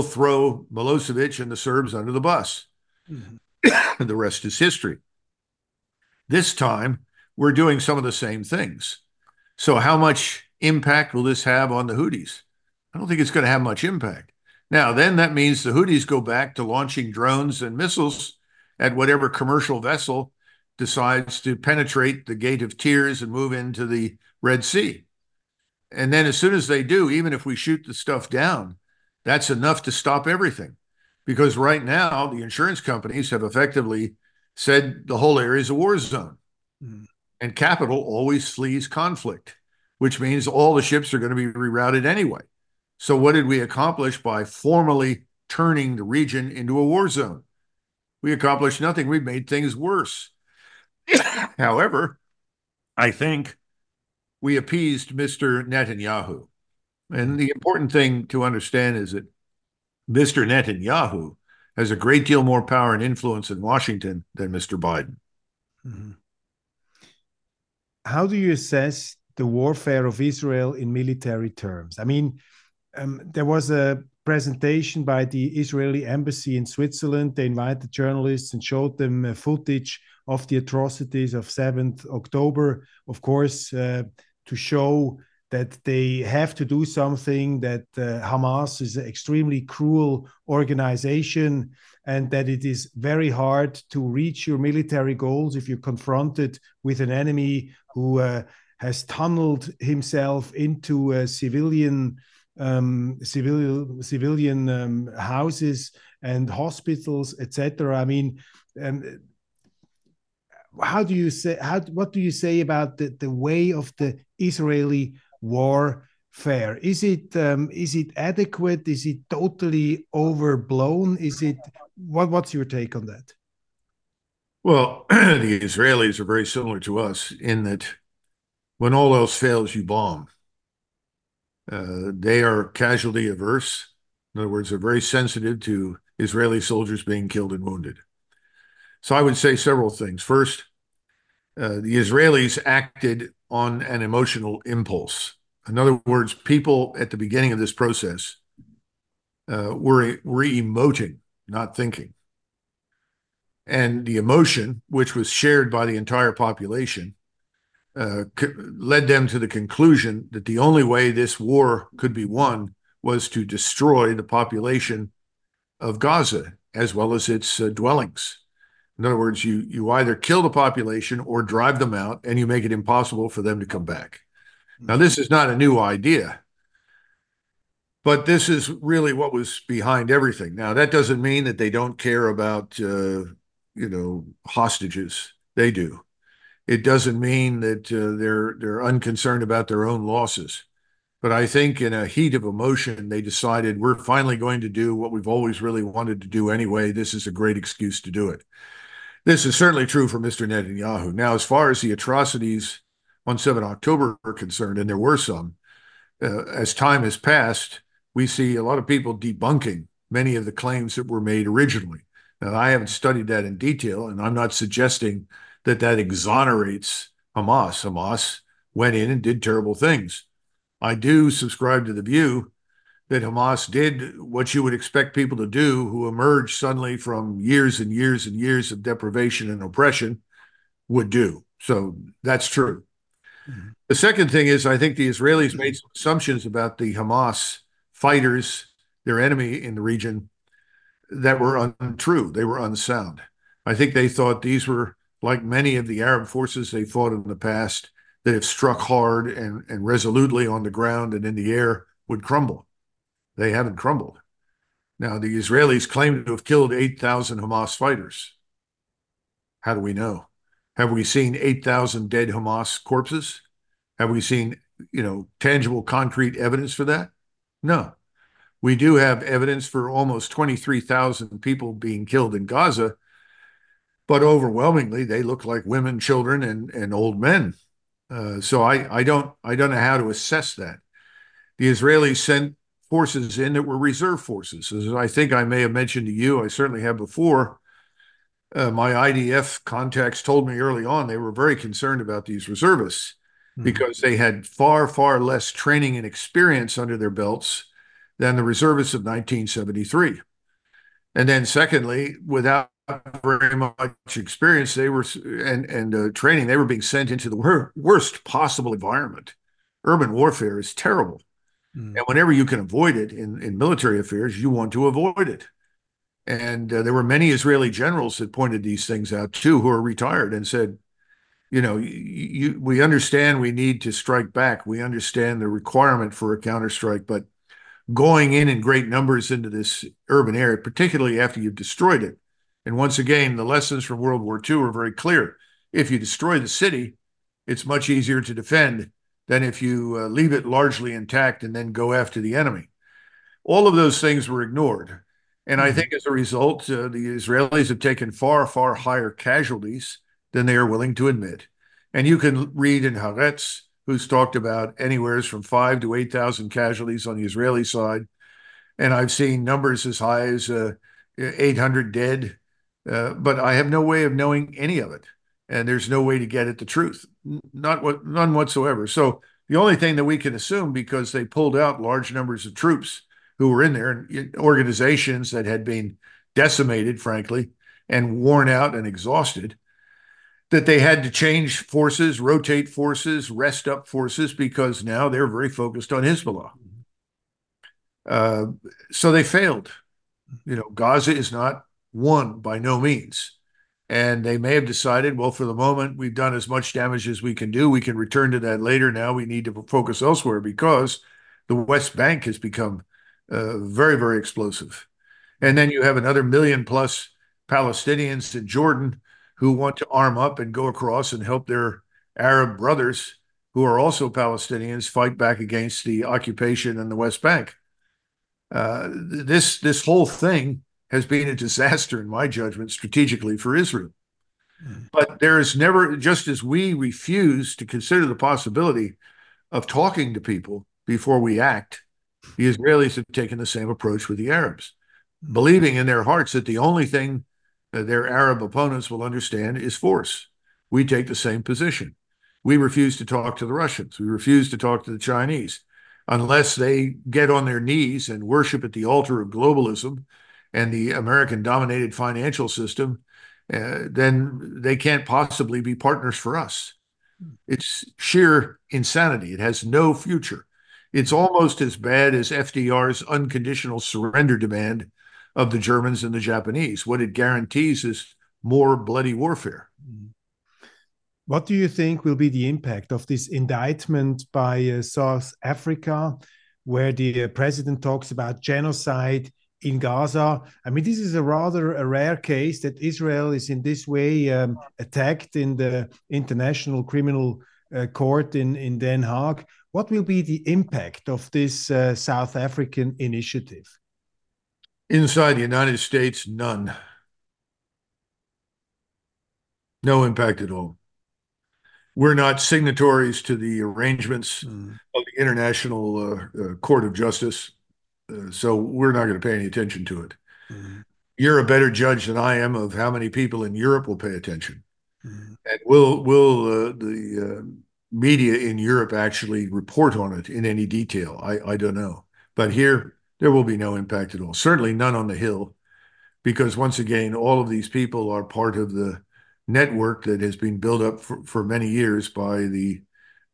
throw Milosevic and the Serbs under the bus. Mm-hmm. The rest is history. This time, we're doing some of the same things. So how much impact will this have on the Houthis? I don't think it's going to have much impact. Now, then that means the Houthis go back to launching drones and missiles at whatever commercial vessel decides to penetrate the Gate of Tears and move into the Red Sea. And then as soon as they do, even if we shoot the stuff down, that's enough to stop everything. Because right now, the insurance companies have effectively said the whole area is a war zone. Mm. And capital always flees conflict, which means all the ships are going to be rerouted anyway. So what did we accomplish by formally turning the region into a war zone? We accomplished nothing. We've made things worse. However, I think we appeased Mr. Netanyahu. And the important thing to understand is that Mr. Netanyahu has a great deal more power and influence in Washington than Mr. Biden. Mm-hmm. How do you assess the warfare of Israel in military terms? I mean, there was a presentation by the Israeli embassy in Switzerland. They invited journalists and showed them footage of the atrocities of 7th October, of course, to show that they have to do something, that Hamas is an extremely cruel organization and that it is very hard to reach your military goals if you're confronted with an enemy who has tunneled himself into a civilian houses and hospitals, etc. I mean, what do you say about the way of the Israeli warfare? Is it adequate? Is it totally overblown? What's your take on that? Well, the Israelis are very similar to us in that when all else fails, you bomb. They are casualty averse. In other words, they're very sensitive to Israeli soldiers being killed and wounded. So I would say several things. First, the Israelis acted on an emotional impulse. In other words, people at the beginning of this process were emoting, not thinking. And the emotion, which was shared by the entire population, led them to the conclusion that the only way this war could be won was to destroy the population of Gaza as well as its dwellings. In other words, you either kill the population or drive them out, and you make it impossible for them to come back. Now, this is not a new idea, but this is really what was behind everything. Now, that doesn't mean that they don't care about, hostages. They do. It doesn't mean that they're unconcerned about their own losses. But I think in a heat of emotion, they decided we're finally going to do what we've always really wanted to do anyway. This is a great excuse to do it. This is certainly true for Mr. Netanyahu. Now, as far as the atrocities on 7 October are concerned, and there were some, as time has passed, we see a lot of people debunking many of the claims that were made originally. Now, I haven't studied that in detail, and I'm not suggesting that that exonerates Hamas. Hamas went in and did terrible things. I do subscribe to the view that Hamas did what you would expect people to do who emerge suddenly from years and years and years of deprivation and oppression would do. So that's true. Mm-hmm. The second thing is I think the Israelis made some assumptions about the Hamas fighters, their enemy in the region, that were untrue. They were unsound. I think they thought these were, like many of the Arab forces they fought in the past, that have struck hard and resolutely on the ground and in the air would crumble. They haven't crumbled. Now, the Israelis claim to have killed 8,000 Hamas fighters. How do we know? Have we seen 8,000 dead Hamas corpses? Have we seen, tangible concrete evidence for that? No. We do have evidence for almost 23,000 people being killed in Gaza, but overwhelmingly they look like women, children, and old men. So I don't know how to assess that. The Israelis sent forces in that were reserve forces. As I think I may have mentioned to you, I certainly have before, my IDF contacts told me early on they were very concerned about these reservists because they had far, far less training and experience under their belts than the reservists of 1973. And then secondly, without very much experience, they were training. They were being sent into the worst possible environment. Urban warfare is terrible, and whenever you can avoid it in military affairs, you want to avoid it. And there were many Israeli generals that pointed these things out too, who are retired, and said, we understand we need to strike back. We understand the requirement for a counterstrike, but going in great numbers into this urban area, particularly after you've destroyed it. And once again, the lessons from World War II are very clear. If you destroy the city, it's much easier to defend than if you leave it largely intact and then go after the enemy. All of those things were ignored. And I think as a result, the Israelis have taken far, far higher casualties than they are willing to admit. And you can read in Haaretz, who's talked about anywhere from 5,000 to 8,000 casualties on the Israeli side. And I've seen numbers as high as 800 dead. But I have no way of knowing any of it, and there's no way to get at the truth, none whatsoever. So the only thing that we can assume, because they pulled out large numbers of troops who were in there, and organizations that had been decimated, frankly, and worn out and exhausted, that they had to change forces, rotate forces, rest up forces, because now they're very focused on Hezbollah. So they failed. Gaza is not won by no means. And they may have decided, well, for the moment, we've done as much damage as we can do. We can return to that later. Now we need to focus elsewhere because the West Bank has become very, very explosive. And then you have another 1 million+ Palestinians in Jordan who want to arm up and go across and help their Arab brothers who are also Palestinians fight back against the occupation in the West Bank. This whole thing has been a disaster, in my judgment, strategically for Israel. But there is never, just as we refuse to consider the possibility of talking to people before we act, the Israelis have taken the same approach with the Arabs, believing in their hearts that the only thing their Arab opponents will understand is force. We take the same position. We refuse to talk to the Russians. We refuse to talk to the Chinese unless they get on their knees and worship at the altar of globalism and the American-dominated financial system. Then they can't possibly be partners for us. It's sheer insanity. It has no future. It's almost as bad as FDR's unconditional surrender demand of the Germans and the Japanese. What it guarantees is more bloody warfare. What do you think will be the impact of this indictment by South Africa, where the president talks about genocide in Gaza? I mean, this is a rather a rare case that Israel is in this way attacked in the International Criminal Court in Den Haag. What will be the impact of this South African initiative? Inside the United States, none. No impact at all. We're not signatories to the arrangements of the International Court of Justice, so we're not going to pay any attention to it. You're a better judge than I am of how many people in Europe will pay attention. And will the media in Europe actually report on it in any detail? I don't know. But here, there will be no impact at all. Certainly none on the Hill, because once again, all of these people are part of the network that has been built up for many years by the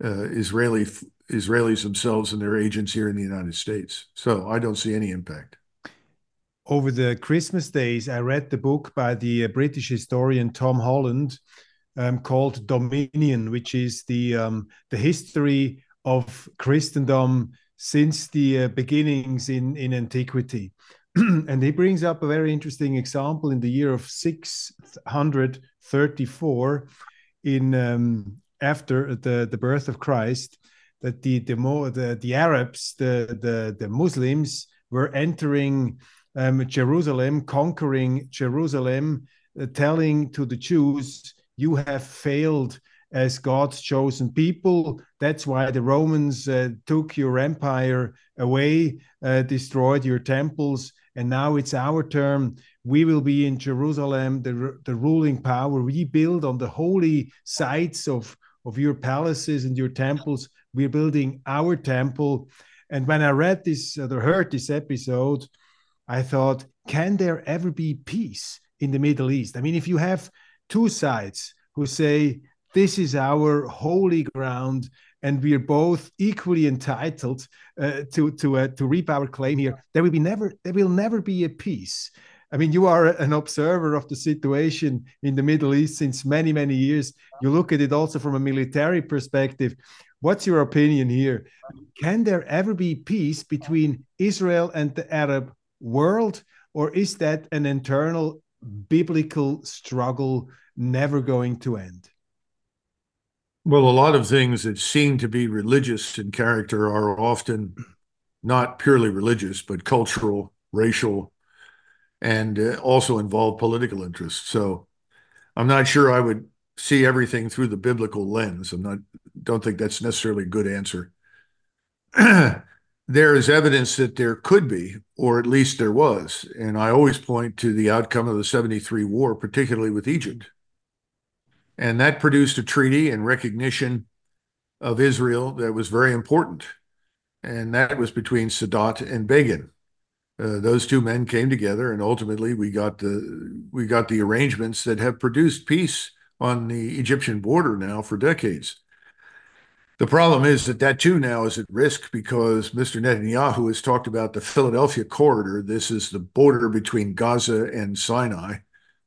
Israelis themselves and their agents here in the United States. So I don't see any impact. Over the Christmas days, I read the book by the British historian Tom Holland called Dominion, which is the history of Christendom since the beginnings in antiquity. And he brings up a very interesting example in the year of 634 after the birth of Christ, that the Arabs, the Muslims, were entering Jerusalem, conquering Jerusalem, telling to the Jews, you have failed as God's chosen people. That's why the Romans took your empire away, destroyed your temples, and now it's our turn. We will be in Jerusalem, the ruling power. We build on the holy sites of your palaces and your temples. We're building our temple. And when I read this, or heard this episode, I thought, can there ever be peace in the Middle East? I mean, if you have two sides who say, this is our holy ground, and we are both equally entitled to reap our claim here, there will never be a peace. I mean, you are an observer of the situation in the Middle East since many, many years. You look at it also from a military perspective. What's your opinion here? Can there ever be peace between Israel and the Arab world, or is that an internal biblical struggle never going to end? Well, a lot of things that seem to be religious in character are often not purely religious, but cultural, racial, and also involve political interests. So I'm not sure I would see everything through the biblical lens. Don't think that's necessarily a good answer. There is evidence that there could be, or at least there was. And I always point to the outcome of the 73 war, particularly with Egypt. And that produced a treaty and recognition of Israel that was very important. And that was between Sadat and Begin. Those two men came together, and ultimately we got the arrangements that have produced peace on the Egyptian border now for decades. The problem is that too now is at risk because Mr. Netanyahu has talked about the Philadelphia Corridor. This is the border between Gaza and Sinai,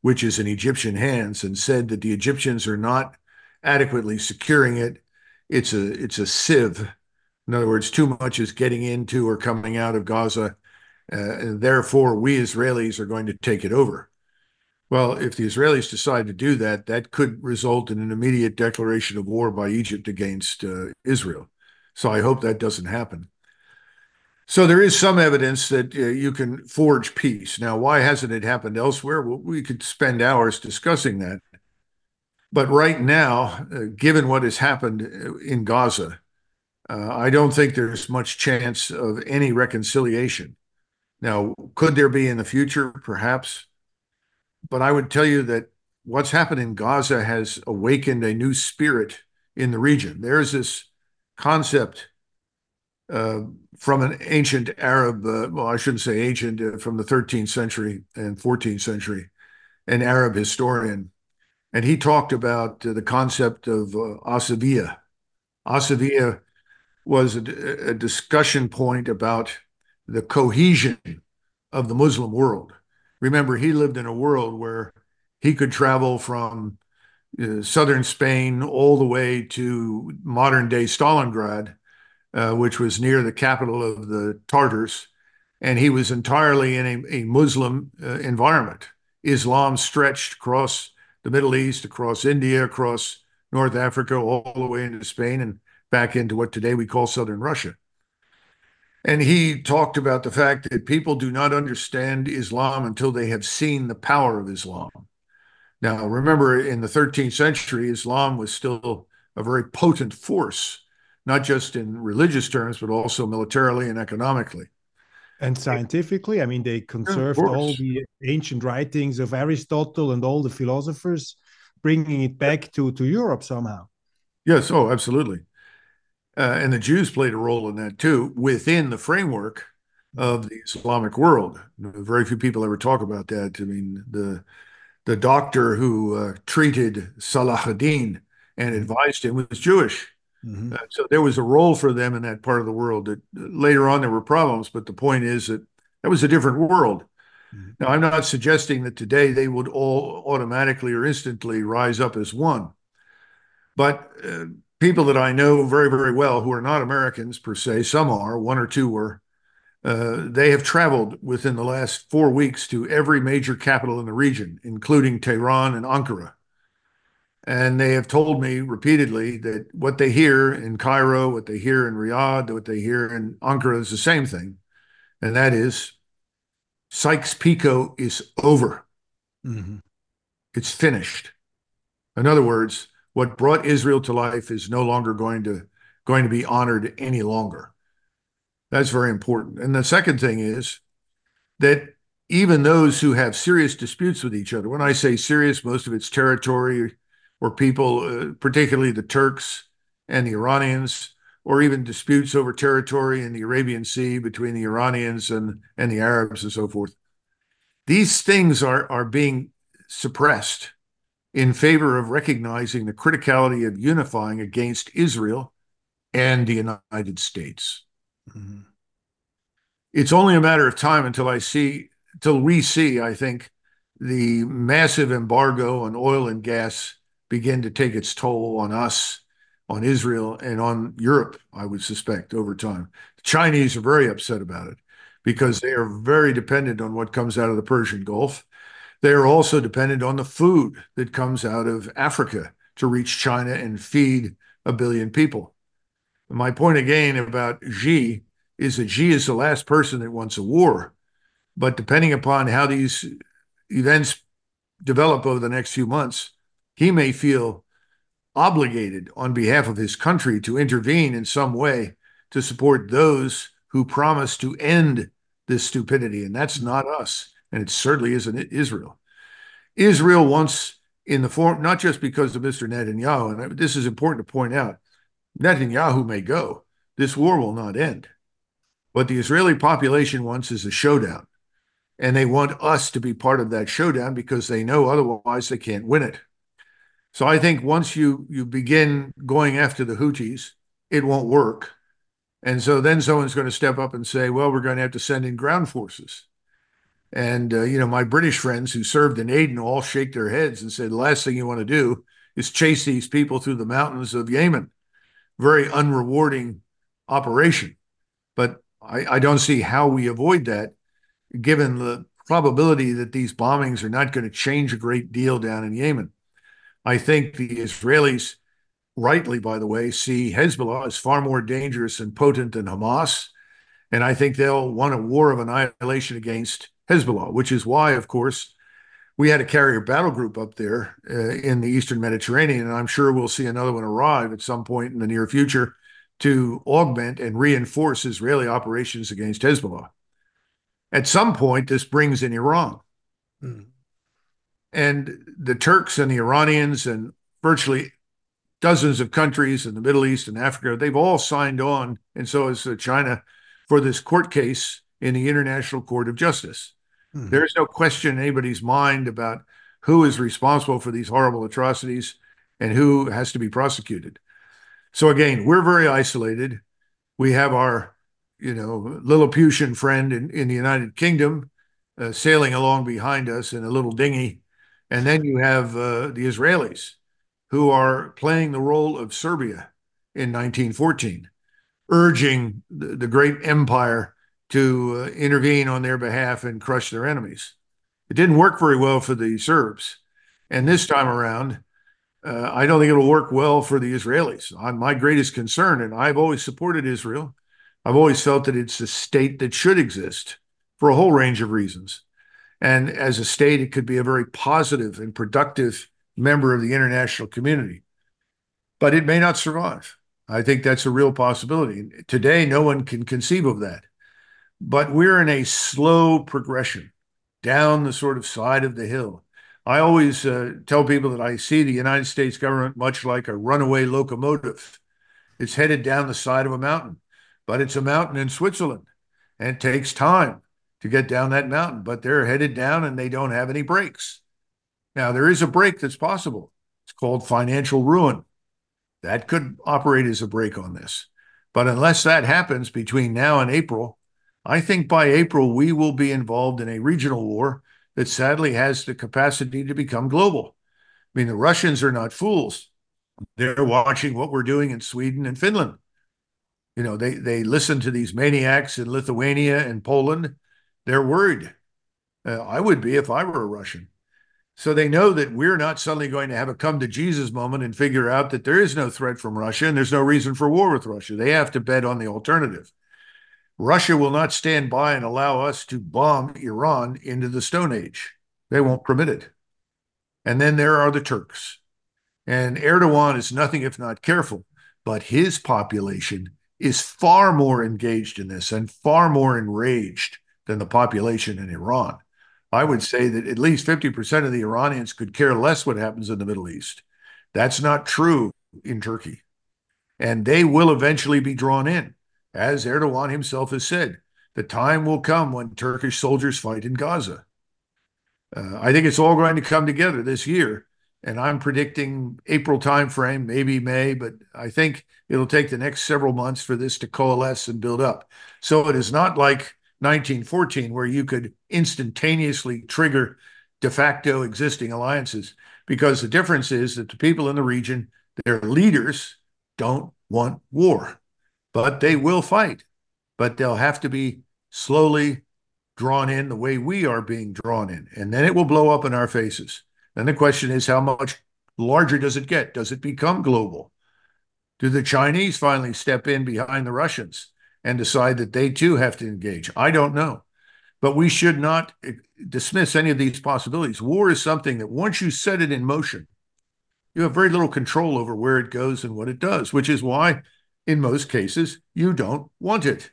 which is in Egyptian hands, and said that the Egyptians are not adequately securing it. It's a sieve. In other words, too much is getting into or coming out of Gaza, and therefore we Israelis are going to take it over. Well, if the Israelis decide to do that, that could result in an immediate declaration of war by Egypt against Israel. So I hope that doesn't happen. So there is some evidence that you can forge peace. Now, why hasn't it happened elsewhere? Well, we could spend hours discussing that. But right now, given what has happened in Gaza, I don't think there's much chance of any reconciliation. Now, could there be in the future? Perhaps. But I would tell you that what's happened in Gaza has awakened a new spirit in the region. There's this concept from an ancient Arab, well, I shouldn't say ancient, from the 13th century and 14th century, an Arab historian. And he talked about the concept of Asabiyyah. Asabiyyah was a discussion point about the cohesion of the Muslim world. Remember, he lived in a world where he could travel from southern Spain all the way to modern-day Stalingrad, which was near the capital of the Tartars, and he was entirely in a Muslim environment. Islam stretched across the Middle East, across India, across North Africa, all the way into Spain and back into what today we call southern Russia. And he talked about the fact that people do not understand Islam until they have seen the power of Islam. Now, remember, in the 13th century, Islam was still a very potent force, not just in religious terms, but also militarily and economically. And scientifically, I mean, they conserved all the ancient writings of Aristotle and all the philosophers, bringing it back to Europe somehow. Yes, oh, absolutely. And the Jews played a role in that, too, within the framework of the Islamic world. Very few people ever talk about that. I mean, the doctor who treated Salahuddin and advised him was Jewish. Mm-hmm. So there was a role for them in that part of the world. That later on, there were problems, but the point is that that was a different world. Mm-hmm. Now, I'm not suggesting that today they would all automatically or instantly rise up as one. But people that I know very, very well who are not Americans per se, some are, one or two were, they have traveled within the last 4 weeks to every major capital in the region, including Tehran and Ankara. And they have told me repeatedly that what they hear in Cairo, what they hear in Riyadh, what they hear in Ankara is the same thing. And that is, Sykes-Picot is over. Mm-hmm. It's finished. In other words, what brought Israel to life is no longer going to be honored any longer. That's very important. And the second thing is that even those who have serious disputes with each other, when I say serious, most of it's territory or people, particularly the Turks and the Iranians, or even disputes over territory in the Arabian Sea between the Iranians and the Arabs and so forth. These things are being suppressed in favor of recognizing the criticality of unifying against Israel and the United States. Mm-hmm. It's only a matter of time until we see, I think, the massive embargo on oil and gas begin to take its toll on us, on Israel, and on Europe, I would suspect, over time. The Chinese are very upset about it because they are very dependent on what comes out of the Persian Gulf. They are also dependent on the food that comes out of Africa to reach China and feed a billion people. My point again about Xi is that Xi is the last person that wants a war. But depending upon how these events develop over the next few months, he may feel obligated on behalf of his country to intervene in some way to support those who promise to end this stupidity. And that's not us. And it certainly isn't Israel. Israel wants, in the form, not just because of Mr. Netanyahu, and this is important to point out, Netanyahu may go. This war will not end. What the Israeli population wants is a showdown. And they want us to be part of that showdown because they know otherwise they can't win it. So I think once you begin going after the Houthis, it won't work. And so then someone's going to step up and say, well, we're going to have to send in ground forces. And, you know, my British friends who served in Aden all shake their heads and say, the last thing you want to do is chase these people through the mountains of Yemen. Very unrewarding operation. But I don't see how we avoid that, given the probability that these bombings are not going to change a great deal down in Yemen. I think the Israelis, rightly, by the way, see Hezbollah as far more dangerous and potent than Hamas. And I think they'll want a war of annihilation against Hezbollah, which is why, of course, we had a carrier battle group up there in the Eastern Mediterranean, and I'm sure we'll see another one arrive at some point in the near future to augment and reinforce Israeli operations against Hezbollah. At some point, this brings in Iran. Mm. And the Turks and the Iranians and virtually dozens of countries in the Middle East and Africa, they've all signed on, and so has China, for this court case in the International Court of Justice. Mm-hmm. There's no question in anybody's mind about who is responsible for these horrible atrocities and who has to be prosecuted. So again, we're very isolated. We have our, Lilliputian friend in the United Kingdom sailing along behind us in a little dinghy. And then you have the Israelis, who are playing the role of Serbia in 1914, urging the great empire to intervene on their behalf and crush their enemies. It didn't work very well for the Serbs. And this time around, I don't think it'll work well for the Israelis. My greatest concern, and I've always supported Israel, I've always felt that it's a state that should exist for a whole range of reasons. And as a state, it could be a very positive and productive member of the international community. But it may not survive. I think that's a real possibility. Today, no one can conceive of that. But we're in a slow progression down the sort of side of the hill. I always tell people that I see the United States government much like a runaway locomotive. It's headed down the side of a mountain, but it's a mountain in Switzerland, and it takes time to get down that mountain, but they're headed down and they don't have any brakes. Now, there is a brake that's possible. It's called financial ruin. That could operate as a brake on this. But unless that happens between now and April, I think by April, we will be involved in a regional war that sadly has the capacity to become global. I mean, the Russians are not fools. They're watching what we're doing in Sweden and Finland. They listen to these maniacs in Lithuania and Poland. They're worried. I would be if I were a Russian. So they know that we're not suddenly going to have a come-to-Jesus moment and figure out that there is no threat from Russia and there's no reason for war with Russia. They have to bet on the alternative. Russia will not stand by and allow us to bomb Iran into the Stone Age. They won't permit it. And then there are the Turks. And Erdogan is nothing if not careful, but his population is far more engaged in this and far more enraged than the population in Iran. I would say that at least 50% of the Iranians could care less what happens in the Middle East. That's not true in Turkey. And they will eventually be drawn in. As Erdogan himself has said, the time will come when Turkish soldiers fight in Gaza. I think it's all going to come together this year, and I'm predicting April timeframe, maybe May, but I think it'll take the next several months for this to coalesce and build up. So it is not like 1914, where you could instantaneously trigger de facto existing alliances, because the difference is that the people in the region, their leaders, don't want war. But they will fight, but they'll have to be slowly drawn in the way we are being drawn in. And then it will blow up in our faces. And the question is, how much larger does it get? Does it become global? Do the Chinese finally step in behind the Russians and decide that they too have to engage? I don't know. But we should not dismiss any of these possibilities. War is something that once you set it in motion, you have very little control over where it goes and what it does, which is why in most cases, you don't want it.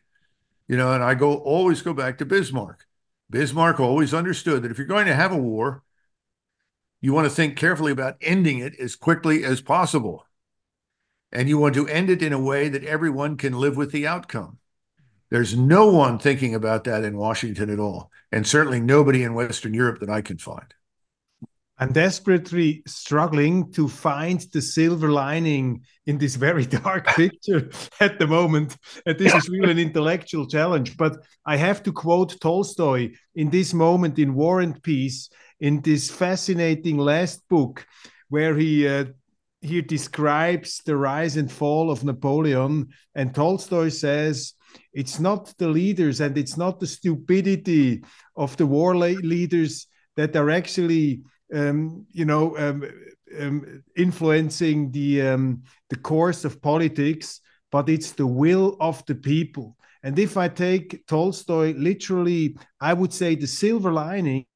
And I always go back to Bismarck. Bismarck always understood that if you're going to have a war, you want to think carefully about ending it as quickly as possible. And you want to end it in a way that everyone can live with the outcome. There's no one thinking about that in Washington at all, and certainly nobody in Western Europe that I can find. I'm desperately struggling to find the silver lining in this very dark picture at the moment. And this is really an intellectual challenge. But I have to quote Tolstoy in this moment in War and Peace, in this fascinating last book, where he describes the rise and fall of Napoleon. And Tolstoy says, it's not the leaders and it's not the stupidity of the war leaders that are actually influencing the course of politics, but it's the will of the people. And if I take Tolstoy literally, I would say the silver lining,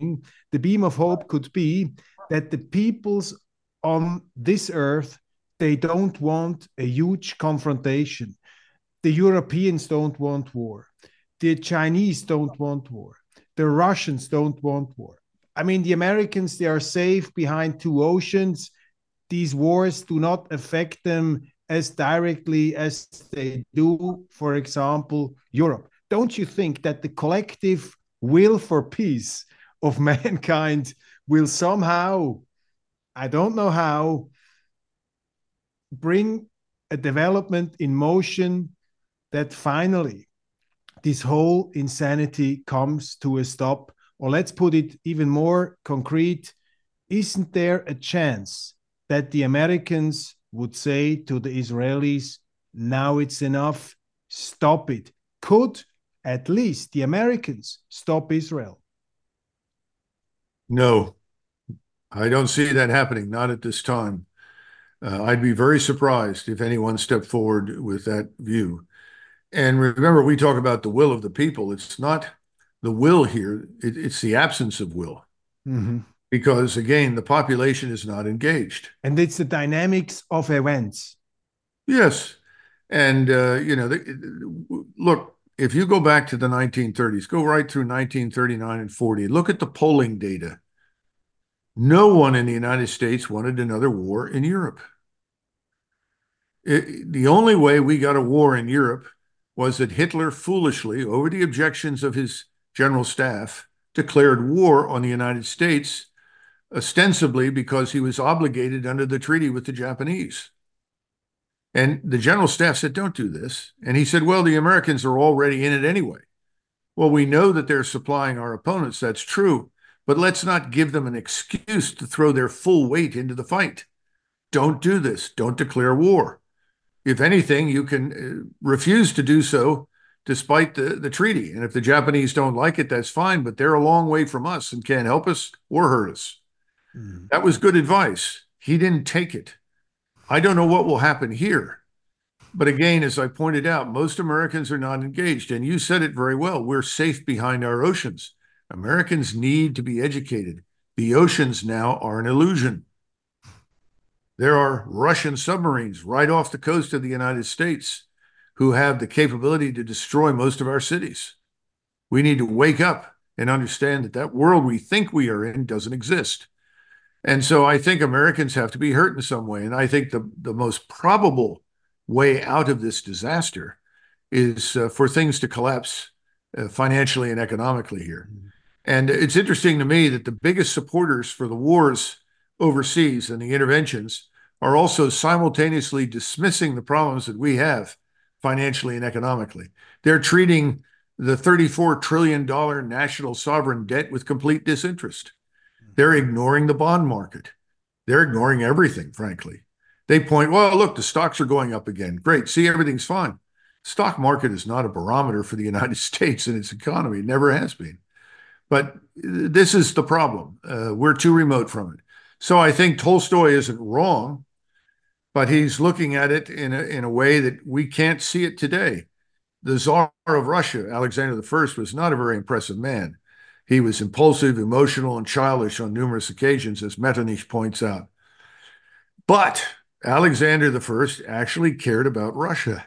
the beam of hope could be that the peoples on this earth, they don't want a huge confrontation. The Europeans don't want war. The Chinese don't want war. The Russians don't want war. I mean, the Americans, they are safe behind two oceans. These wars do not affect them as directly as they do, for example, Europe. Don't you think that the collective will for peace of mankind will somehow, I don't know how, bring a development in motion that finally this whole insanity comes to a stop? Or let's put it even more concrete, isn't there a chance that the Americans would say to the Israelis, now it's enough, stop it? Could at least the Americans stop Israel? No, I don't see that happening, not at this time. I'd be very surprised if anyone stepped forward with that view. And remember, we talk about the will of the people. It's not the will here. It's the absence of will. Mm-hmm. Because, again, the population is not engaged. And it's the dynamics of events. Yes. And, you know, look, if you go back to the 1930s, go right through 1939 and 40, look at the polling data. No one in the United States wanted another war in Europe. The only way we got a war in Europe was that Hitler foolishly, over the objections of his general staff, declared war on the United States, ostensibly because he was obligated under the treaty with the Japanese. And the general staff said, don't do this. And he said, well, the Americans are already in it anyway. Well, we know that they're supplying our opponents. That's true. But let's not give them an excuse to throw their full weight into the fight. Don't do this. Don't declare war. If anything, you can refuse to do so despite the treaty. And if the Japanese don't like it, that's fine, but they're a long way from us and can't help us or hurt us. Mm. That was good advice. He didn't take it. I don't know what will happen here. But again, as I pointed out, most Americans are not engaged. And you said it very well. We're safe behind our oceans. Americans need to be educated. The oceans now are an illusion. There are Russian submarines right off the coast of the United States who have the capability to destroy most of our cities. We need to wake up and understand that that world we think we are in doesn't exist. And so I think Americans have to be hurt in some way. And I think the most probable way out of this disaster is for things to collapse financially and economically here. Mm-hmm. And it's interesting to me that the biggest supporters for the wars overseas and the interventions are also simultaneously dismissing the problems that we have financially and economically. They're treating the $34 trillion national sovereign debt with complete disinterest. They're ignoring the bond market. They're ignoring everything, frankly. They point, well, look, the stocks are going up again. Great, see, everything's fine. Stock market is not a barometer for the United States and its economy. It never has been. But this is the problem. We're too remote from it. So I think Tolstoy isn't wrong, but he's looking at it in a way that we can't see it today. The Tsar of Russia, Alexander I, was not a very impressive man. He was impulsive, emotional, and childish on numerous occasions, as Metternich points out. But Alexander I actually cared about Russia.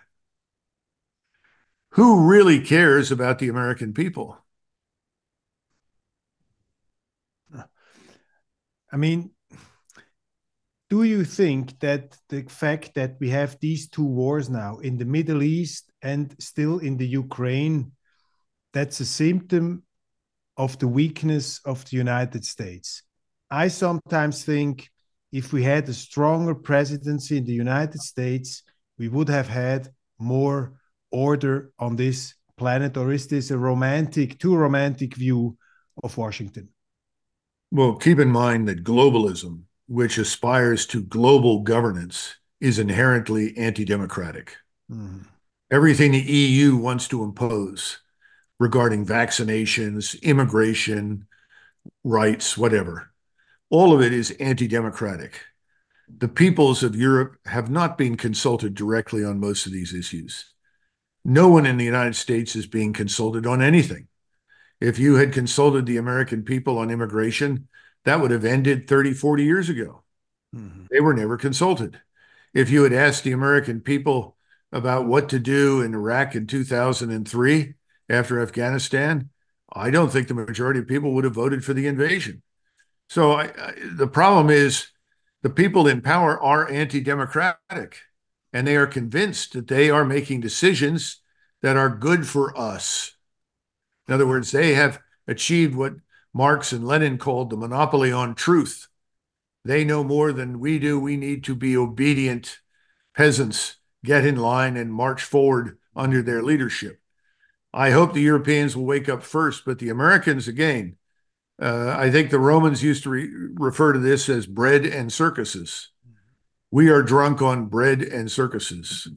Who really cares about the American people? I mean, do you think that the fact that we have these two wars now in the Middle East and still in the Ukraine, that's a symptom of the weakness of the United States? I sometimes think if we had a stronger presidency in the United States, we would have had more order on this planet. Or is this a too romantic view of Washington? Well, keep in mind that globalism, which aspires to global governance, is inherently anti-democratic. Mm. Everything the EU wants to impose regarding vaccinations, immigration, rights, whatever, all of it is anti-democratic. The peoples of Europe have not been consulted directly on most of these issues. No one in the United States is being consulted on anything. If you had consulted the American people on immigration, that would have ended 30, 40 years ago. Mm-hmm. They were never consulted. If you had asked the American people about what to do in Iraq in 2003 after Afghanistan, I don't think the majority of people would have voted for the invasion. So the problem is the people in power are anti-democratic, and they are convinced that they are making decisions that are good for us. In other words, they have achieved what Marx and Lenin called the monopoly on truth. They know more than we do. We need to be obedient peasants, get in line and march forward under their leadership. I hope the Europeans will wake up first, but the Americans, again, I think the Romans used to refer to this as bread and circuses. We are drunk on bread and circuses.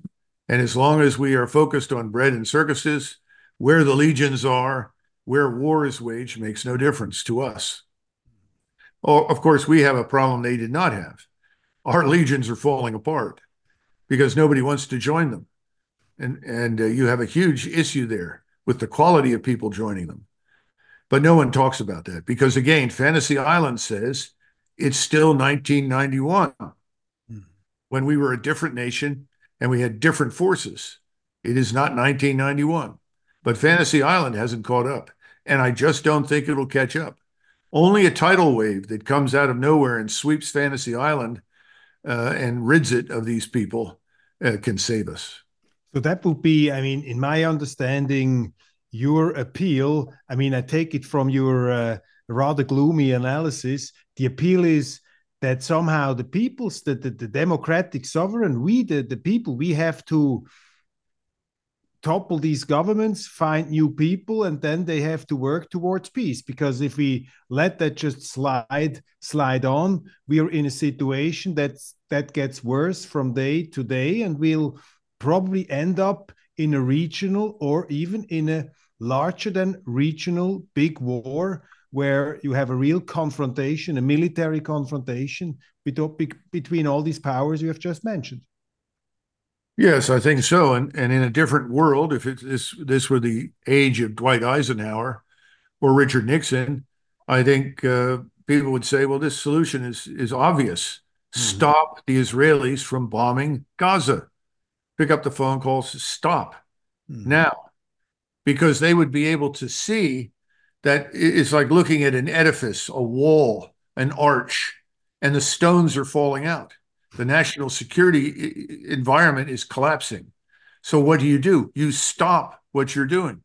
And as long as we are focused on bread and circuses, where the legions are, where war is waged makes no difference to us. Oh, of course, we have a problem they did not have. Our legions are falling apart because nobody wants to join them. And you have a huge issue there with the quality of people joining them. But no one talks about that because, again, Fantasy Island says it's still 1991 when we were a different nation and we had different forces. It is not 1991. But Fantasy Island hasn't caught up, and I just don't think it'll catch up. Only a tidal wave that comes out of nowhere and sweeps Fantasy Island and rids it of these people can save us. So that would be, I mean, in my understanding, your appeal, I mean, I take it from your rather gloomy analysis, the appeal is that somehow the peoples, the democratic sovereign, we, the people, we have to topple these governments, find new people, and then they have to work towards peace. Because if we let that just slide on, we are in a situation that gets worse from day to day, and we'll probably end up in a regional or even in a larger than regional big war where you have a real confrontation, a military confrontation between all these powers you have just mentioned. Yes, I think so. And in a different world, if this were the age of Dwight Eisenhower or Richard Nixon, I think people would say, well, this solution is obvious. Mm-hmm. Stop the Israelis from bombing Gaza. Pick up the phone calls, stop now, because they would be able to see that it's like looking at an edifice, a wall, an arch, and the stones are falling out. The national security environment is collapsing. So what do? You stop what you're doing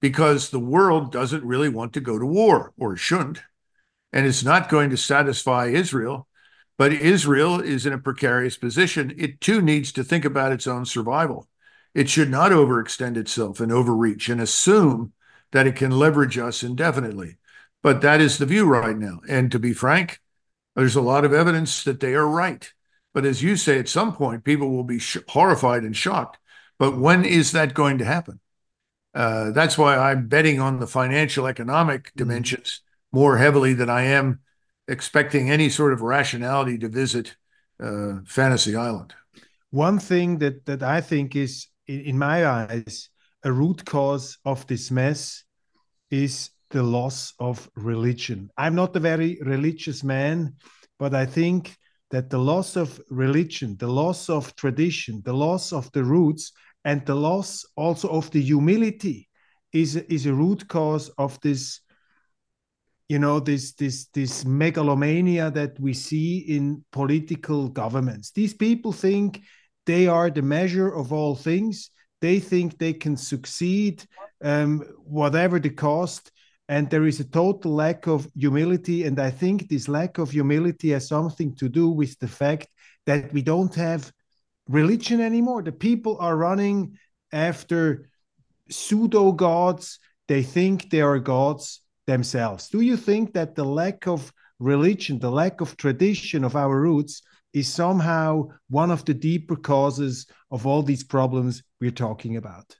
because the world doesn't really want to go to war, or shouldn't, and it's not going to satisfy Israel. But Israel is in a precarious position. It too needs to think about its own survival. It should not overextend itself and overreach and assume that it can leverage us indefinitely. But that is the view right now. And to be frank, there's a lot of evidence that they are right. But as you say, at some point, people will be horrified and shocked. But when is that going to happen? That's why I'm betting on the financial economic dimensions more heavily than I am expecting any sort of rationality to visit Fantasy Island. One thing that I think is, in my eyes, a root cause of this mess is the loss of religion. I'm not a very religious man, but I think that the loss of religion, the loss of tradition, the loss of the roots, and the loss also of the humility is a root cause of this, you know, this megalomania that we see in political governments. These people think they are the measure of all things. They think they can succeed, whatever the cost. And there is a total lack of humility. And I think this lack of humility has something to do with the fact that we don't have religion anymore. The people are running after pseudo-gods. They think they are gods themselves. Do you think that the lack of religion, the lack of tradition of our roots is somehow one of the deeper causes of all these problems we're talking about?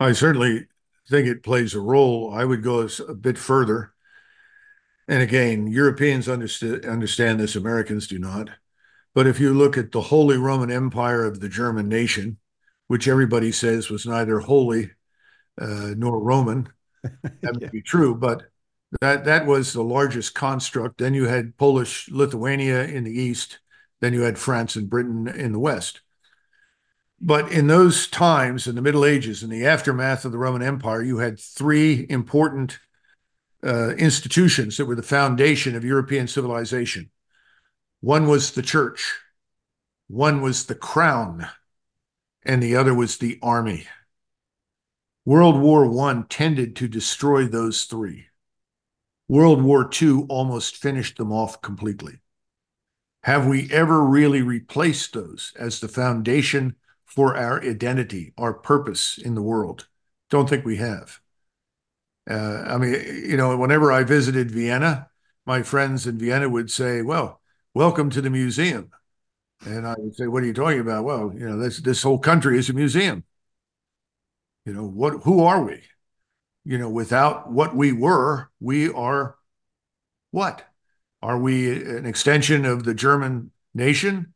I certainly think it plays a role. I would go a bit further. And again, Europeans understand this, Americans do not. But if you look at the Holy Roman Empire of the German nation, which everybody says was neither holy nor Roman. That may be true, but that was the largest construct. Then you had Polish Lithuania in the east. Then you had France and Britain in the west. But in those times, in the Middle Ages, in the aftermath of the Roman Empire, you had three important institutions that were the foundation of European civilization. One was the church, one was the crown, and the other was the army. World War I tended to destroy those three. World War II almost finished them off completely. Have we ever really replaced those as the foundation for our identity, our purpose in the world? Don't think we have. I mean, you know, whenever I visited Vienna, my friends in Vienna would say, well, welcome to the museum. And I would say, what are you talking about? Well, you know, this whole country is a museum. You know, who are we? You know, without what we were, we are what? Are we an extension of the German nation,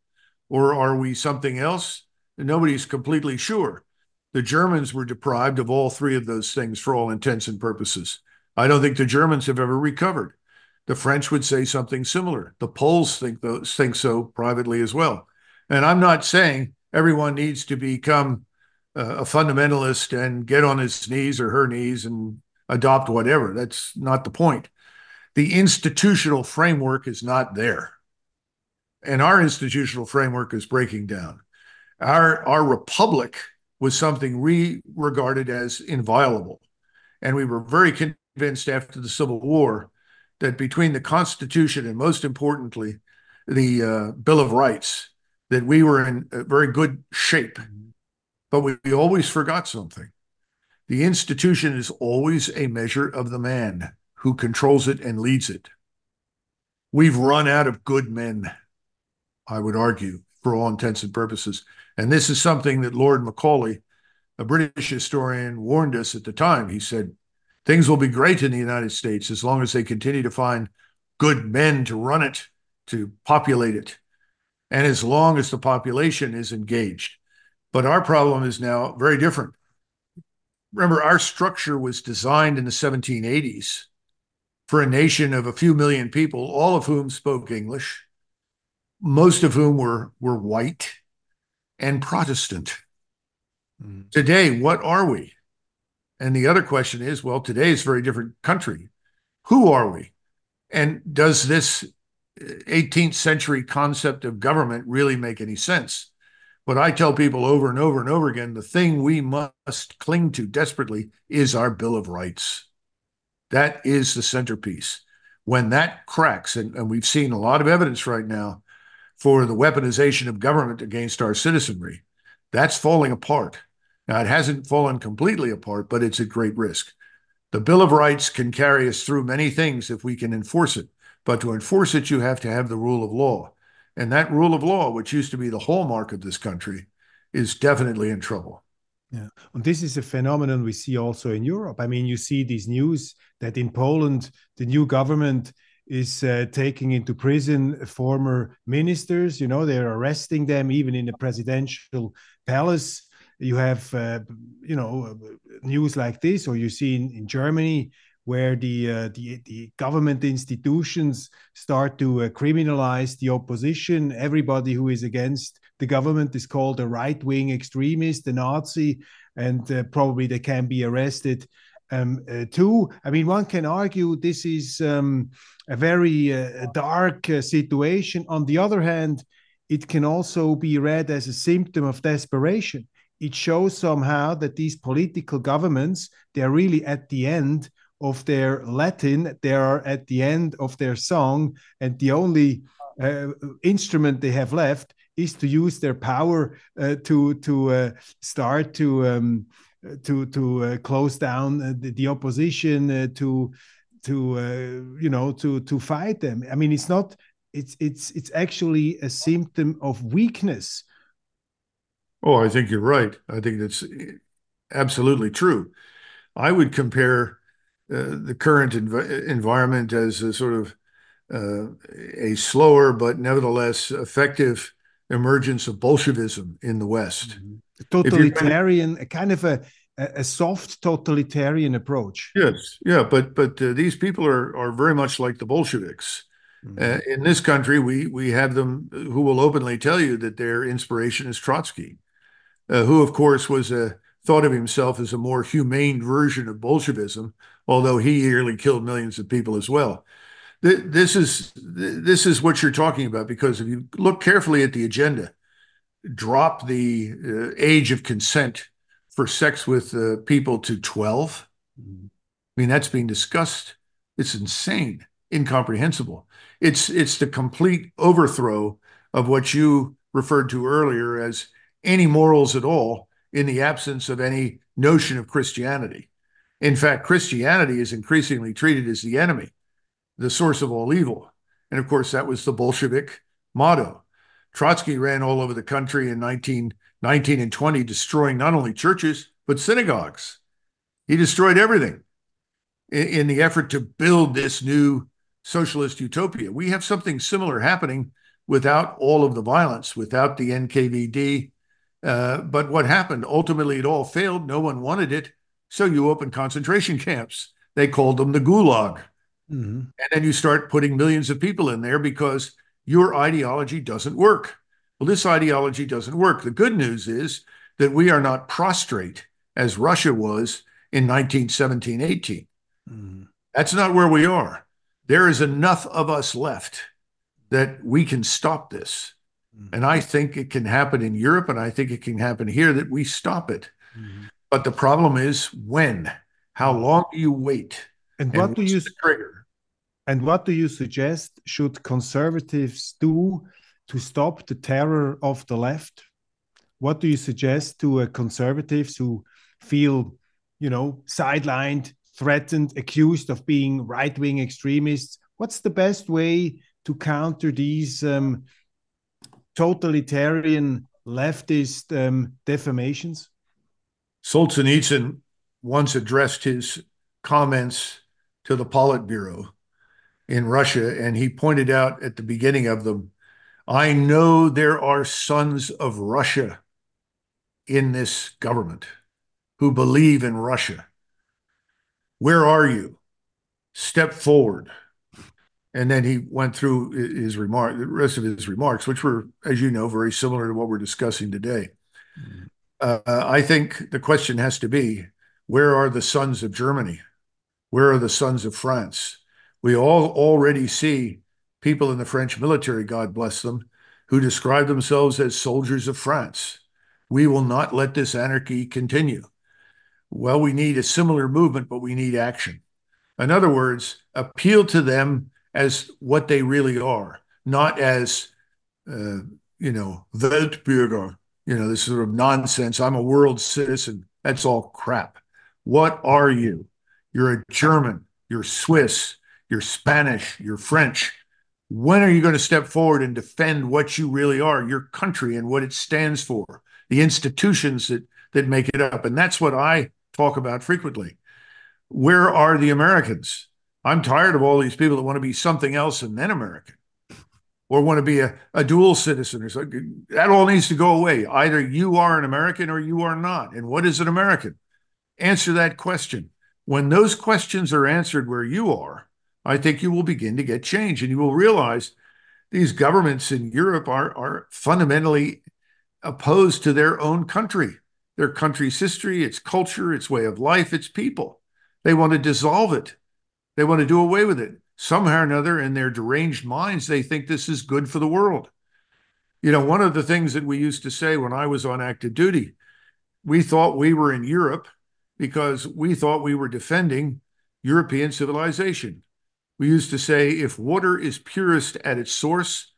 or are we something else? Nobody's completely sure. The Germans were deprived of all three of those things for all intents and purposes. I don't think the Germans have ever recovered. The French would say something similar. The Poles think so privately as well. And I'm not saying everyone needs to become a fundamentalist and get on his knees or her knees and adopt whatever. That's not the point. The institutional framework is not there. And our institutional framework is breaking down. Our republic was something we regarded as inviolable. And we were very convinced after the Civil War that between the Constitution and, most importantly, the Bill of Rights, that we were in very good shape. But we always forgot something. The institution is always a measure of the man who controls it and leads it. We've run out of good men, I would argue, for all intents and purposes. And this is something that Lord Macaulay, a British historian, warned us at the time. He said, things will be great in the United States as long as they continue to find good men to run it, to populate it, and as long as the population is engaged. But our problem is now very different. Remember, our structure was designed in the 1780s for a nation of a few million people, all of whom spoke English, most of whom were white and Protestant. Mm. Today, what are we? And the other question is, well, today's a very different country. Who are we? And does this 18th century concept of government really make any sense? But I tell people over and over and over again, the thing we must cling to desperately is our Bill of Rights. That is the centerpiece. When that cracks, and we've seen a lot of evidence right now for the weaponization of government against our citizenry, that's falling apart. Now, it hasn't fallen completely apart, but it's at great risk. The Bill of Rights can carry us through many things if we can enforce it. But to enforce it, you have to have the rule of law. And that rule of law, which used to be the hallmark of this country, is definitely in trouble. Yeah. And this is a phenomenon we see also in Europe. I mean, you see these news that in Poland, the new government is taking into prison former ministers. You know, they're arresting them even in the presidential palace. You have, you know, news like this, or you see in Germany, where the government institutions start to criminalize the opposition. Everybody who is against the government is called a right-wing extremist, a Nazi, and probably they can be arrested too. I mean, one can argue this is a very dark situation. On the other hand, it can also be read as a symptom of desperation. It shows somehow that these political governments, they're really at the end of their Latin, they are at the end of their song, and the only instrument they have left is to use their power to start to close down the opposition, to you know, to fight them. I mean, it's actually a symptom of weakness. Oh, I think you're right. I think that's absolutely true. I would compare the current environment as a sort of a slower but nevertheless effective emergence of Bolshevism in the West. Totalitarian, kind of a soft totalitarian approach. Yes, yeah, but these people are very much like the Bolsheviks. In this country, we have them who will openly tell you that their inspiration is Trotsky, who, of course, thought of himself as a more humane version of Bolshevism, although he nearly killed millions of people as well. This is what you're talking about, because if you look carefully at the agenda, drop the age of consent for sex with people to 12. I mean, that's being discussed. It's insane, incomprehensible. It's the complete overthrow of what you referred to earlier as any morals at all in the absence of any notion of Christianity. In fact, Christianity is increasingly treated as the enemy, the source of all evil. And of course, that was the Bolshevik motto. Trotsky ran all over the country in 1919 and 20, destroying not only churches, but synagogues. He destroyed everything in the effort to build this new socialist utopia. We have something similar happening without all of the violence, without the NKVD. But what happened? Ultimately, it all failed. No one wanted it. So you open concentration camps. They called them the Gulag. Mm-hmm. And then you start putting millions of people in there because your ideology doesn't work. Well, this ideology doesn't work. The good news is that we are not prostrate as Russia was in 1917-18. Mm-hmm. That's not where we are. There is enough of us left that we can stop this. Mm-hmm. And I think it can happen in Europe, and I think it can happen here, that we stop it. Mm-hmm. But the problem is when? How long do you wait? And what do you trigger? And what do you suggest should conservatives do to stop the terror of the left? What do you suggest to conservatives who feel, sidelined, threatened, accused of being right-wing extremists? What's the best way to counter these totalitarian leftist defamations? Solzhenitsyn once addressed his comments to the Politburo in Russia, and he pointed out at the beginning of them, I know there are sons of Russia in this government who believe in Russia. Where are you? Step forward. And then he went through the rest of his remarks, which were, as you know, very similar to what we're discussing today. Mm-hmm. I think the question has to be, where are the sons of Germany? Where are the sons of France? We all already see people in the French military, God bless them, who describe themselves as soldiers of France. We will not let this anarchy continue. Well, we need a similar movement, but we need action. In other words, appeal to them as what they really are, not as, Weltbürger, this sort of nonsense. I'm a world citizen. That's all crap. What are you? You're a German, you're Swiss, you're Spanish, you're French. When are you going to step forward and defend what you really are, your country and what it stands for, the institutions that make it up? And that's what I talk about frequently. Where are the Americans? I'm tired of all these people that want to be something else and then American, or want to be a dual citizen or something. That all needs to go away. Either you are an American or you are not. And what is an American? Answer that question. When those questions are answered where you are, I think you will begin to get change, and you will realize these governments in Europe are fundamentally opposed to their own country, their country's history, its culture, its way of life, its people. They want to dissolve it. They want to do away with it. Somehow or another, in their deranged minds, they think this is good for the world. One of the things that we used to say when I was on active duty, we thought we were in Europe because we thought we were defending European civilization. We used to say, if water is purest at its source,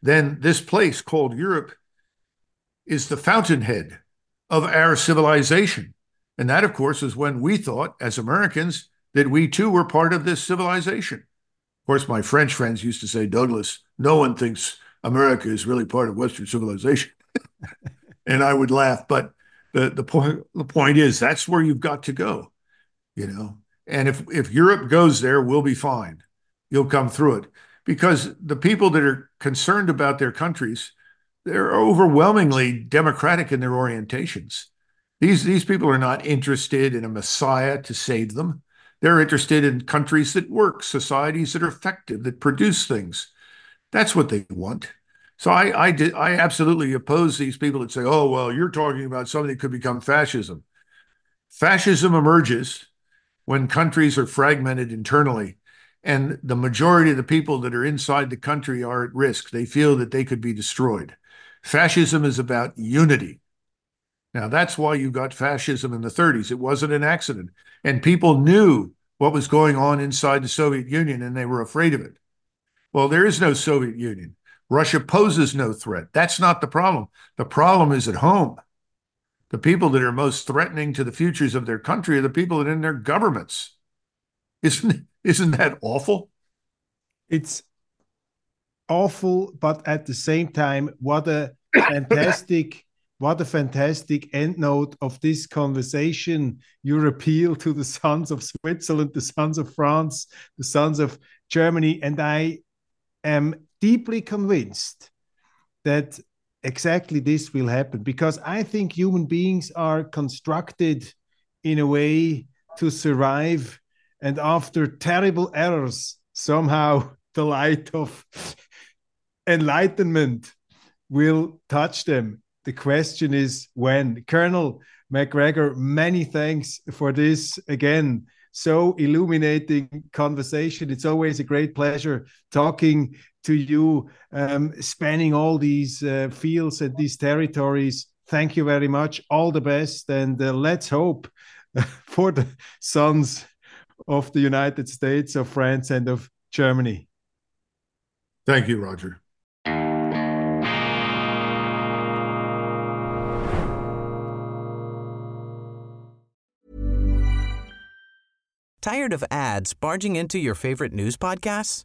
then this place called Europe is the fountainhead of our civilization. And that, of course, is when we thought, as Americans, that we too were part of this civilization. Of course, my French friends used to say, Douglas, no one thinks America is really part of Western civilization. And I would laugh, but the point is, that's where you've got to go, And if Europe goes there, we'll be fine. You'll come through it. Because the people that are concerned about their countries they're overwhelmingly democratic in their orientations. These people are not interested in a messiah to save them. They're interested in countries that work, societies that are effective, that produce things. That's what they want. So I absolutely oppose these people that say, oh, well, you're talking about something that could become fascism. Fascism emerges when countries are fragmented internally and the majority of the people that are inside the country are at risk. They feel that they could be destroyed. Fascism is about unity. Now, that's why you got fascism in the 30s. It wasn't an accident. And people knew what was going on inside the Soviet Union, and they were afraid of it. Well, there is no Soviet Union. Russia poses no threat. That's not the problem. The problem is at home. The people that are most threatening to the futures of their country are the people that are in their governments. Isn't that awful? It's awful, but at the same time, what a fantastic end note of this conversation. Your appeal to the sons of Switzerland, the sons of France, the sons of Germany, and I am deeply convinced that exactly this will happen, because I think human beings are constructed in a way to survive, and after terrible errors, somehow the light of enlightenment will touch them. The question is when. Colonel Macgregor, many thanks for this again. So illuminating conversation. It's always a great pleasure talking to you, spanning all these fields and these territories. Thank you very much. All the best. And let's hope for the sons of the United States, of France, and of Germany. Thank you, Roger. Tired of ads barging into your favorite news podcasts?